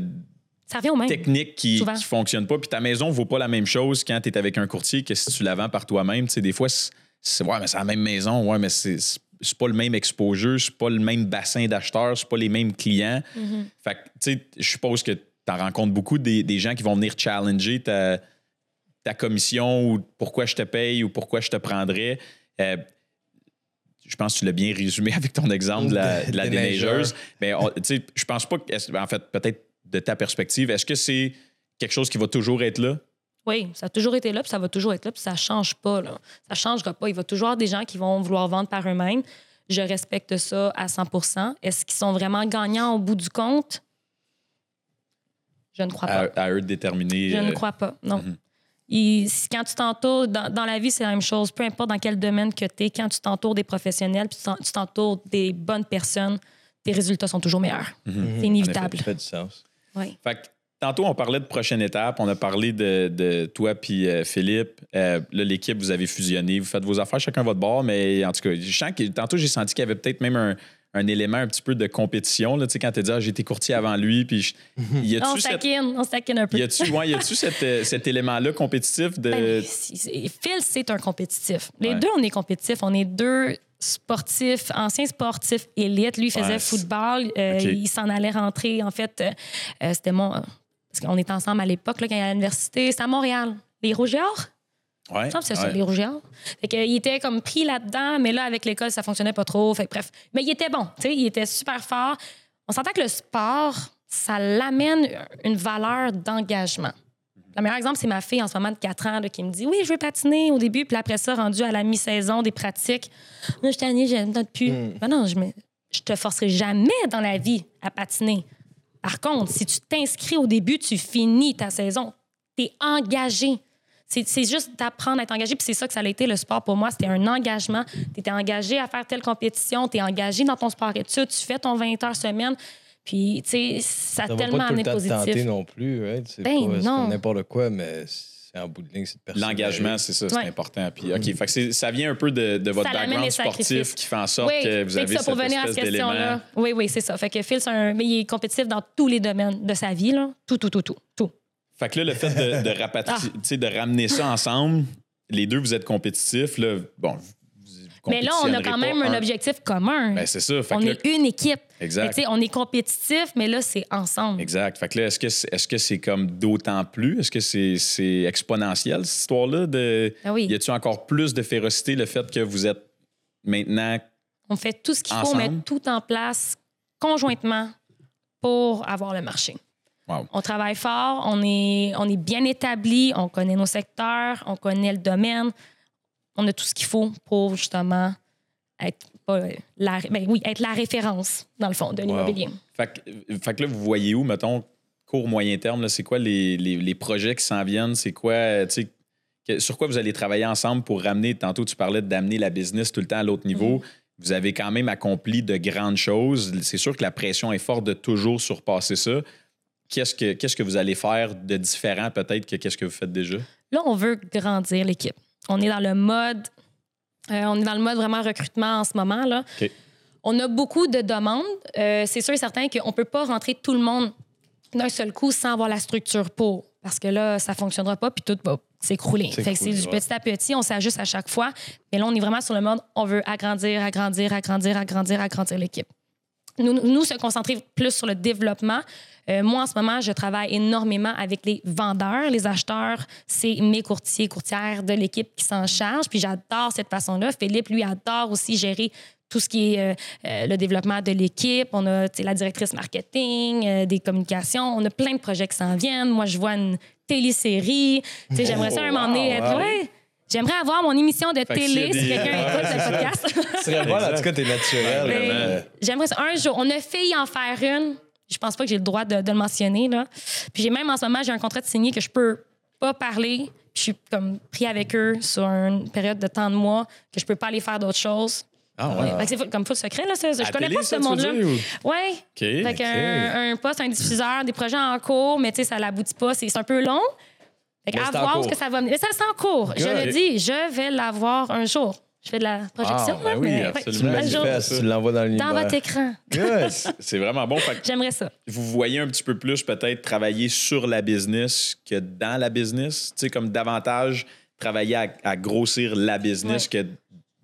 Ça revient au même. Technique qui ne fonctionne pas. Puis ta maison ne vaut pas la même chose quand tu es avec un courtier que si tu la vends par toi-même. Tu sais, des fois, c'est ouais, mais c'est la même maison, ouais, mais c'est pas le même exposure, c'est pas le même bassin d'acheteurs, c'est pas les mêmes clients. Mm-hmm. Fait que, tu sais, je suppose que tu en rencontres beaucoup des gens qui vont venir challenger ta commission ou pourquoi je te paye ou pourquoi je te prendrais. Je pense que tu l'as bien résumé avec ton exemple de la déneigeuse. Mais tu sais, je pense pas que, en fait, peut-être de ta perspective, est-ce que c'est quelque chose qui va toujours être là? Oui, ça a toujours été là, puis ça va toujours être là, puis ça ne change pas. Là. Ça ne changera pas. Il va toujours y avoir des gens qui vont vouloir vendre par eux-mêmes. Je respecte ça à 100%. Est-ce qu'ils sont vraiment gagnants au bout du compte? Je ne crois pas. À eux de déterminer. Je ne crois pas, non. Mm-hmm. Quand tu t'entoures, dans la vie, c'est la même chose. Peu importe dans quel domaine que tu es, quand tu t'entoures des professionnels, puis tu t'entoures des bonnes personnes, tes résultats sont toujours meilleurs. Mm-hmm. C'est inévitable. Ça fait du sens. Oui. Fait que, tantôt, on parlait de prochaine étape. On a parlé de toi puis Philippe. Là, l'équipe, vous avez fusionné. Vous faites vos affaires, chacun votre bord. Mais en tout cas, je sens que tantôt, j'ai senti qu'il y avait peut-être même un élément un petit peu de compétition. Là, tu sais, quand tu dis j'ai été courtier avant lui. Puis on se taquine un peu. Y a-tu cet élément-là compétitif? Phil, c'est un compétitif. Les deux, on est compétitifs. On est deux sportifs, anciens sportifs élites. Lui, il faisait football. Okay. Il s'en allait rentrer. En fait, c'était mon... Parce qu'on était ensemble à l'époque, là, quand il y à l'université. C'était à Montréal. Les Rouges et Or? Oui. C'est ça, les Rouges et Or. Fait qu'il était comme pris là-dedans, mais là, avec l'école, ça fonctionnait pas trop. Fait que, bref. Mais il était bon, tu sais, il était super fort. On s'entend que le sport, ça l'amène une valeur d'engagement. Le meilleur exemple, c'est ma fille en ce moment de 4 ans là, qui me dit « Oui, je veux patiner au début. » Puis après ça, rendue à la mi-saison des pratiques, « Je t'année, je ne note plus. » Non, je te forcerai jamais dans la vie à patiner. Par contre, si tu t'inscris au début, tu finis ta saison. Tu es engagé. C'est juste d'apprendre à être engagé. Puis c'est ça que ça a été le sport pour moi. C'était un engagement. Tu étais engagé à faire telle compétition. Tu es engagé dans ton sport-études. Tu fais ton 20 heures semaine. Puis, tu sais, ça a tellement amené de positif. Ça va pas tout le temps te tenter non plus. Hein? C'est pas n'importe quoi, mais c'est en bout de ligne, c'est de l'engagement, c'est ça, c'est important. Puis, OK, fait que ça vient un peu de votre background sportif qui fait en sorte que vous avez cette espèce d'élément. Oui, c'est ça. Fait que Phil, mais il est compétitif dans tous les domaines de sa vie. Là. Tout. Fait que là, le fait de ramener ça ensemble, les deux, vous êtes compétitifs. Là, bon, mais là, on a quand même un objectif commun. Ben, c'est ça. Fait on est une équipe. Exact. Mais, on est compétitif, mais là, c'est ensemble. Exact. Fait que là, est-ce que c'est comme d'autant plus? Est-ce que c'est exponentiel, cette histoire-là? Y a-t-il encore plus de férocité, le fait que vous êtes maintenant on fait tout ce qu'il faut, mettre tout en place conjointement pour avoir le marché. Wow. On travaille fort, on est bien établi, on connaît nos secteurs, on connaît le domaine. On a tout ce qu'il faut pour, justement, être la référence, dans le fond, de l'immobilier. Fait que là, vous voyez où, mettons, court, moyen terme, là, c'est quoi les projets qui s'en viennent? C'est quoi, tu sais, sur quoi vous allez travailler ensemble pour ramener, tantôt, tu parlais d'amener la business tout le temps à l'autre niveau. Mmh. Vous avez quand même accompli de grandes choses. C'est sûr que la pression est forte de toujours surpasser ça. Qu'est-ce que vous allez faire de différent, peut-être, que qu'est-ce que vous faites déjà? Là, on veut grandir l'équipe. On est dans le mode vraiment recrutement en ce moment. Là. Okay. On a beaucoup de demandes. C'est sûr et certain qu'on ne peut pas rentrer tout le monde d'un seul coup sans avoir la structure pour. Parce que là, ça ne fonctionnera pas puis tout va s'écrouler. C'est du petit à petit, on s'ajuste à chaque fois. Mais là, on est vraiment sur le mode, on veut agrandir l'équipe. Nous, se concentrer plus sur le développement. Moi, en ce moment, je travaille énormément avec les vendeurs, les acheteurs. C'est mes courtiers et courtières de l'équipe qui s'en chargent. Puis j'adore cette façon-là. Philippe, lui, adore aussi gérer tout ce qui est le développement de l'équipe. On a la directrice marketing, des communications. On a plein de projets qui s'en viennent. Moi, je vois une télésérie. J'aimerais ça un moment donné être... Ouais. J'aimerais avoir mon émission de télé si quelqu'un écoute le podcast. Ce serait bon, en tout cas, t'es naturel. Mais j'aimerais ça. Un jour, on a failli en faire une. Je pense pas que j'ai le droit de le mentionner. Là. Puis j'ai même en ce moment, j'ai un contrat de signé que je peux pas parler. Puis je suis comme pris avec eux sur une période de temps de mois que je peux pas aller faire d'autres choses. Ah ouais. Fait que c'est comme full secret, là. Ça, je connais télé, pas ce monde-là. Oui. Okay, fait qu'un poste, un diffuseur, des projets en cours, mais tu sais, ça l'aboutit pas. C'est un peu long. Fait qu'à voir ce que ça va mener. Mais ça, c'est en cours. Je le dis, je vais l'avoir un jour. Je fais de la projection. Ah, ben oui, mais, absolument. Ouais, tu l'envoies dans l'univers. Dans votre écran. Yes. C'est vraiment bon. Fait que j'aimerais ça. Vous voyez un petit peu plus peut-être travailler sur la business que dans la business. Tu sais, comme davantage travailler à grossir la business que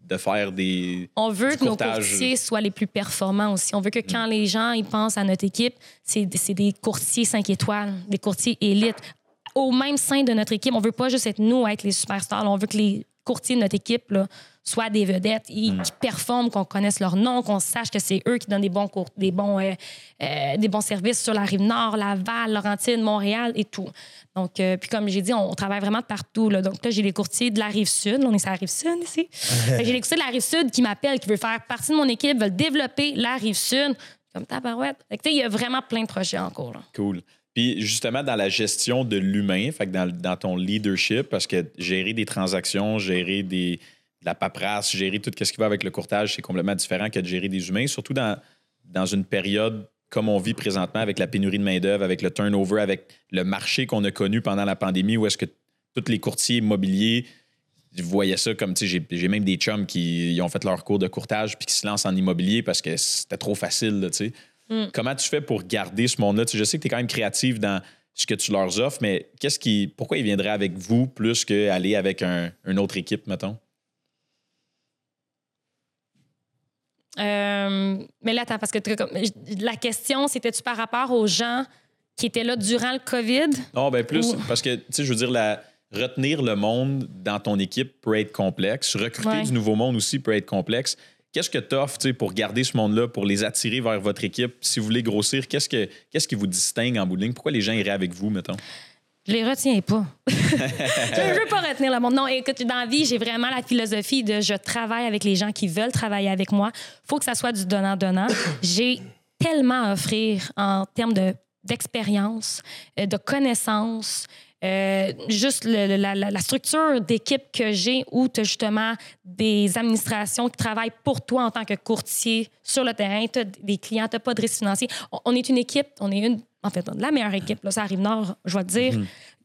de faire des on veut que nos courtiers soient les plus performants aussi. On veut que quand les gens ils pensent à notre équipe, c'est des courtiers 5 étoiles, des courtiers élites. Au même sein de notre équipe, on veut pas juste être nous, être les superstars. Là, on veut que les courtiers de notre équipe là, soient des vedettes, qui performent, qu'on connaisse leur nom, qu'on sache que c'est eux qui donnent des bons services sur la Rive-Nord, Laval, Laurentides, Montréal et tout. Donc, puis comme j'ai dit, on travaille vraiment de partout. Là. Donc là, j'ai les courtiers de la Rive-Sud. Là, on est sur la Rive-Sud ici. J'ai les courtiers de la Rive-Sud qui m'appellent, qui veulent faire partie de mon équipe, veulent développer la Rive-Sud. Comme tabarouette. Fait que tu sais, il y a vraiment plein de projets en cours. Là. Cool. Puis justement, dans la gestion de l'humain, fait que dans ton leadership, parce que gérer des transactions, gérer de la paperasse, gérer tout ce qui va avec le courtage, c'est complètement différent que de gérer des humains, surtout dans une période comme on vit présentement avec la pénurie de main-d'œuvre, avec le turnover, avec le marché qu'on a connu pendant la pandémie, où est-ce que tous les courtiers immobiliers voyaient ça comme, tu sais, j'ai même des chums qui ont fait leur cours de courtage puis qui se lancent en immobilier parce que c'était trop facile, là, tu sais. Comment tu fais pour garder ce monde-là? Je sais que tu es quand même créative dans ce que tu leur offres, mais pourquoi ils viendraient avec vous plus qu'aller avec une autre équipe, mettons? Mais là, attends, parce que la question, c'était-tu par rapport aux gens qui étaient là durant le COVID? Non, bien plus, parce que, tu sais, je veux dire, retenir le monde dans ton équipe peut être complexe. Recruter du nouveau monde aussi peut être complexe. Qu'est-ce que tu offres pour garder ce monde-là, pour les attirer vers votre équipe? Si vous voulez grossir, qu'est-ce qui vous distingue en bout de ligne? Pourquoi les gens iraient avec vous, mettons? Je les retiens pas. Je veux pas retenir le monde. Non, écoute, dans la vie, j'ai vraiment la philosophie de je travaille avec les gens qui veulent travailler avec moi. Faut que ça soit du donnant-donnant. J'ai tellement à offrir en termes d'expérience, de connaissances. Juste la structure d'équipe que j'ai où tu as justement des administrations qui travaillent pour toi en tant que courtier sur le terrain, tu as des clients, tu n'as pas de risque financier. On est une équipe, la meilleure équipe, là, ça arrive Nord, je vais te dire.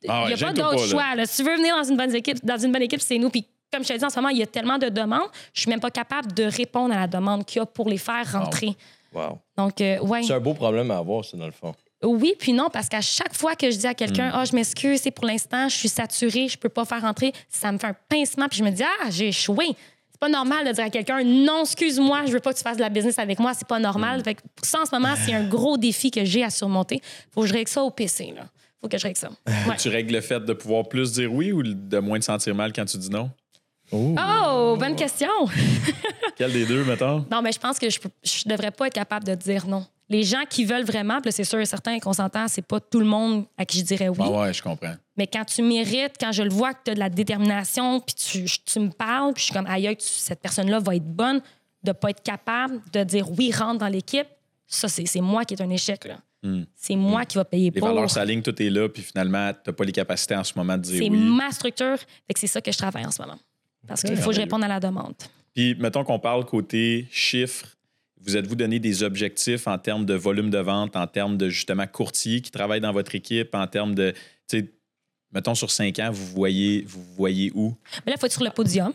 Ah ouais, il n'y a pas d'autre choix. Là. Si tu veux venir dans une bonne équipe, c'est nous. Puis comme je te dis en ce moment, il y a tellement de demandes, je ne suis même pas capable de répondre à la demande qu'il y a pour les faire rentrer. Wow. Donc, c'est un beau problème à avoir, c'est dans le fond. Oui, puis non, parce qu'à chaque fois que je dis à quelqu'un « Ah, je m'excuse, c'est pour l'instant, je suis saturée, je peux pas faire rentrer », ça me fait un pincement, puis je me dis « Ah, j'ai échoué ». C'est pas normal de dire à quelqu'un « Non, excuse-moi, je veux pas que tu fasses de la business avec moi, c'est pas normal ». Fait que pour ça, en ce moment, c'est un gros défi que j'ai à surmonter. Faut que je règle ça au PC, là. Faut que je règle ça. Ouais. Tu règles le fait de pouvoir plus dire oui ou de moins te sentir mal quand tu dis non? Oh, bonne question! Quel des deux, mettons? Non, mais je pense que je devrais pas être capable de dire non. Les gens qui veulent vraiment, puis c'est sûr et certain qu'on s'entend, c'est pas tout le monde à qui je dirais oui. Ah ouais, je comprends. Mais quand tu mérites, quand je le vois que tu as de la détermination, puis tu me parles, puis je suis comme aïe, cette personne-là va être bonne, de pas être capable de dire oui, rentre dans l'équipe, ça, c'est moi qui est un échec, là. C'est moi qui va payer pour. Les valeurs s'alignent, tout est là, puis finalement, t'as pas les capacités en ce moment de dire oui. C'est ma structure, fait que c'est ça que je travaille en ce moment. Parce qu'il faut que je réponde à la demande. Puis, mettons qu'on parle côté chiffres. Vous êtes-vous donné des objectifs en termes de volume de vente, en termes de, justement, courtiers qui travaillent dans votre équipe, en termes de, tu sais, mettons, sur 5 ans, vous voyez où? Mais là, il faut être sur le podium.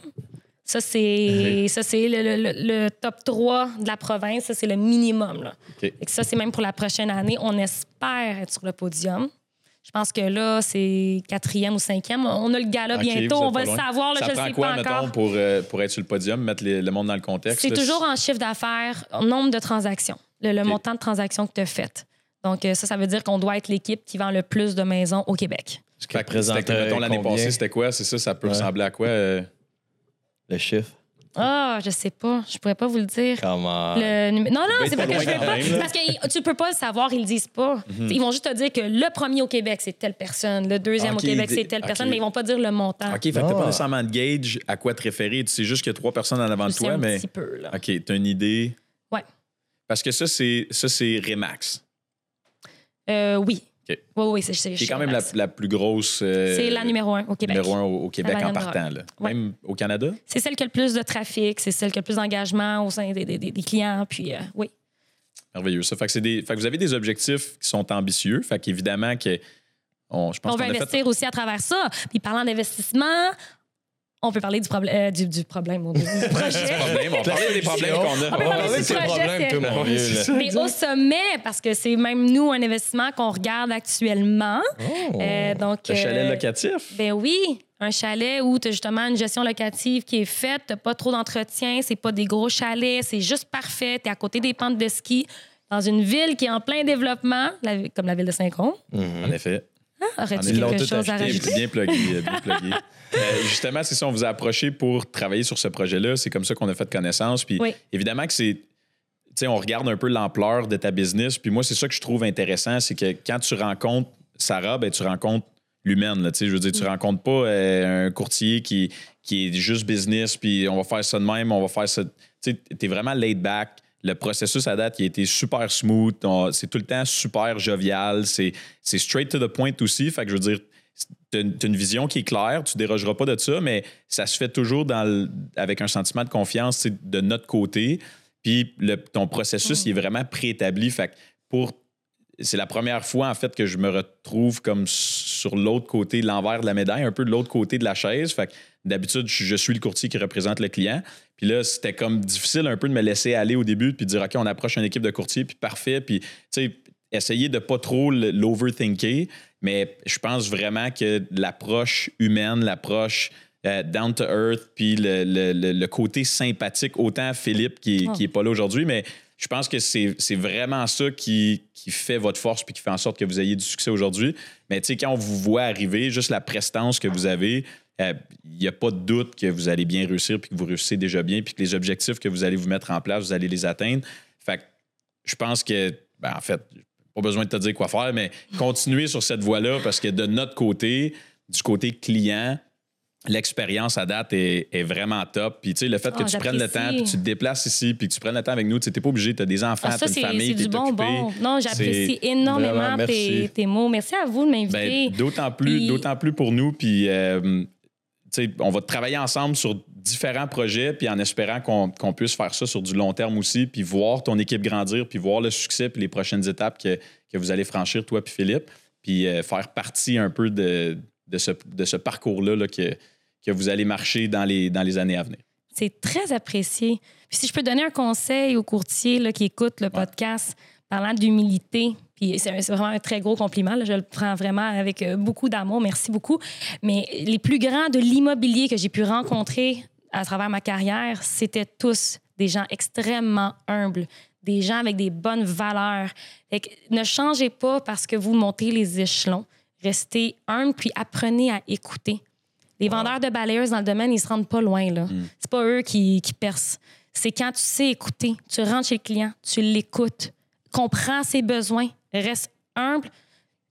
Ça, c'est le top 3 de la province. Ça, c'est le minimum, là. Okay. Et ça, c'est même pour la prochaine année. On espère être sur le podium. Je pense que là, c'est 4e ou 5e. On a le gala bientôt. On va le savoir. Là, ça prend quoi, mettons, pour être sur le podium, mettre le monde dans le contexte? C'est toujours en chiffre d'affaires, en nombre de transactions, le montant de transactions que tu as faites. Donc, ça veut dire qu'on doit être l'équipe qui vend le plus de maisons au Québec. Ce que mettons, l'année passée, c'était quoi? C'est ça, ça peut ressembler à quoi? Le chiffre? Ah, je sais pas. Je pourrais pas vous le dire. Non, c'est pas que je veux pas. Parce que tu peux pas le savoir, ils le disent pas. Mm-hmm. Ils vont juste te dire que le premier au Québec, c'est telle personne. Le deuxième au Québec, c'est telle personne, mais ils vont pas dire le montant. OK, fait que t'as pas nécessairement de gauge à quoi te référer. Tu sais juste qu'il y a 3 personnes en avant de toi, mais... un petit peu, là. OK, t'as une idée? Oui. Parce que ça, c'est Remax. Oui. Okay. Oui, c'est Remax. C'est quand même la plus grosse. C'est la numéro 1 au Québec. Numéro 1 au Québec en partant. Là. Ouais. Même au Canada? C'est celle qui a le plus de trafic, c'est celle qui a le plus d'engagement au sein des clients. Puis, oui. Merveilleux. Ça fait que, fait que vous avez des objectifs qui sont ambitieux. Fait qu'évidemment que. On veut investir aussi à travers ça. Puis parlant d'investissement, on peut parler du problème. Du projet. On peut parler des problèmes qu'on a. On peut parler du projet. Tout mon vieux, là. Mais au sommet, parce que c'est même nous un investissement qu'on regarde actuellement. Oh, donc, le chalet locatif? Ben oui. Un chalet où tu as justement une gestion locative qui est faite. Tu n'as pas trop d'entretien. C'est pas des gros chalets. C'est juste parfait. Tu es à côté des pentes de ski dans une ville qui est en plein développement, comme la ville de Saint-Côme. Mm-hmm. En effet. Ah, aurais-tu quelque chose à rajouter? Bien plugué. Justement, c'est ça, on vous a approché pour travailler sur ce projet-là. C'est comme ça qu'on a fait connaissance. Puis évidemment que c'est... Tu sais, on regarde un peu l'ampleur de ta business. Puis moi, c'est ça que je trouve intéressant, c'est que quand tu rencontres Sarah, ben tu rencontres l'humaine. Là, je veux dire, tu rencontres pas un courtier qui est juste business, puis on va faire ça de même, on va faire ça... Tu sais, t'es vraiment laid back. Le processus à date, il a été super smooth. C'est tout le temps super jovial. C'est straight to the point aussi. Fait que je veux dire, t'as une vision qui est claire. Tu ne dérogeras pas de ça, mais ça se fait toujours avec un sentiment de confiance de notre côté. Puis ton processus, il est vraiment préétabli. Fait que c'est la première fois, en fait, que je me retrouve comme sur l'autre côté, l'envers de la médaille, un peu de l'autre côté de la chaise. Fait que d'habitude, je suis le courtier qui représente le client. Puis là, c'était comme difficile un peu de me laisser aller au début puis de dire, OK, on approche une équipe de courtiers, puis parfait. Puis, tu sais, essayer de pas trop l'overthinker. Mais je pense vraiment que l'approche humaine, l'approche down to earth, puis le côté sympathique, autant Philippe qui est pas là aujourd'hui, mais je pense que c'est vraiment ça qui fait votre force puis qui fait en sorte que vous ayez du succès aujourd'hui. Mais tu sais, quand on vous voit arriver, juste la prestance que vous avez... Il n'y a pas de doute que vous allez bien réussir puis que vous réussissez déjà bien puis que les objectifs que vous allez vous mettre en place, vous allez les atteindre. Fait que je pense que, en fait, pas besoin de te dire quoi faire, mais continuez sur cette voie-là parce que de notre côté, du côté client, l'expérience à date est vraiment top. Puis, tu sais, le fait que tu prennes le temps, puis tu te déplaces ici, puis que tu prennes le temps avec nous, tu n'es pas obligé, tu as des enfants, tu as une famille, tu es occupé. Non, j'apprécie énormément tes mots. Merci à vous de m'inviter. D'autant plus pour nous. Puis, on va travailler ensemble sur différents projets, puis en espérant qu'on puisse faire ça sur du long terme aussi, puis voir ton équipe grandir, puis voir le succès, puis les prochaines étapes que vous allez franchir, toi puis Philippe, puis faire partie un peu de ce parcours-là que vous allez marcher dans les années à venir. C'est très apprécié. Puis si je peux donner un conseil aux courtiers qui écoutent le podcast, parlant d'humilité, puis c'est vraiment un très gros compliment. Là, je le prends vraiment avec beaucoup d'amour. Merci beaucoup. Mais les plus grands de l'immobilier que j'ai pu rencontrer à travers ma carrière, c'était tous des gens extrêmement humbles, des gens avec des bonnes valeurs. Fait que ne changez pas parce que vous montez les échelons. Restez humble, puis apprenez à écouter. Les vendeurs de balayeuses dans le domaine, ils se rendent pas loin. Là. C'est pas eux qui percent. C'est quand tu sais écouter. Tu rentres chez le client, tu l'écoutes, comprends ses besoins, reste humble.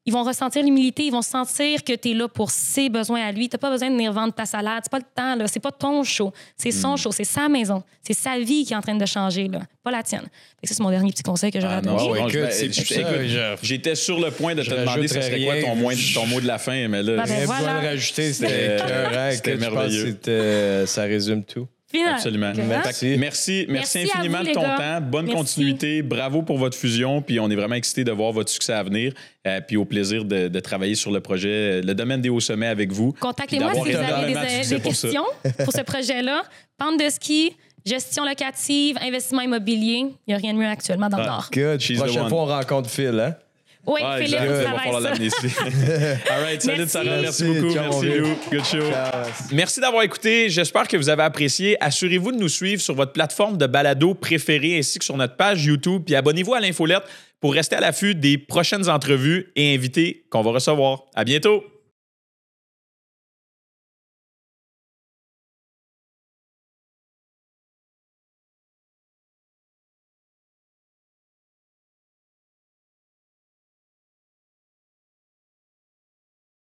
Ils vont ressentir l'humilité, ils vont sentir que tu es là pour ses besoins à lui. Tu n'as pas besoin de venir vendre ta salade. C'est pas le temps, là. C'est pas ton show. C'est son show, c'est sa maison. C'est sa vie qui est en train de changer, là. Pas la tienne. Ça, c'est mon dernier petit conseil que j'aurais à donner. J'étais sur le point de te demander ce serait quoi ton mot de la fin, mais là... Pouvoir le rajouter, c'était correct. C'était merveilleux. Ça résume tout. Absolument. Merci infiniment de ton temps. Bonne continuité. Bravo pour votre fusion. Puis on est vraiment excités de voir votre succès à venir. Puis au plaisir de travailler sur le projet, le domaine des Hauts-Sommets avec vous. Contactez-moi si vous avez des questions pour ce projet-là. Pente de ski, gestion locative, investissement immobilier. Il n'y a rien de mieux actuellement dans le Nord. Prochaine fois, on rencontre Phil, hein? Oui, Philippe, il va falloir l'amener ici. All right, salut Sarah, merci beaucoup. Ciao, merci Lou. Good show. Ciao. Merci d'avoir écouté. J'espère que vous avez apprécié. Assurez-vous de nous suivre sur votre plateforme de balado préférée ainsi que sur notre page YouTube. Puis abonnez-vous à l'infolette pour rester à l'affût des prochaines entrevues et invités qu'on va recevoir. À bientôt.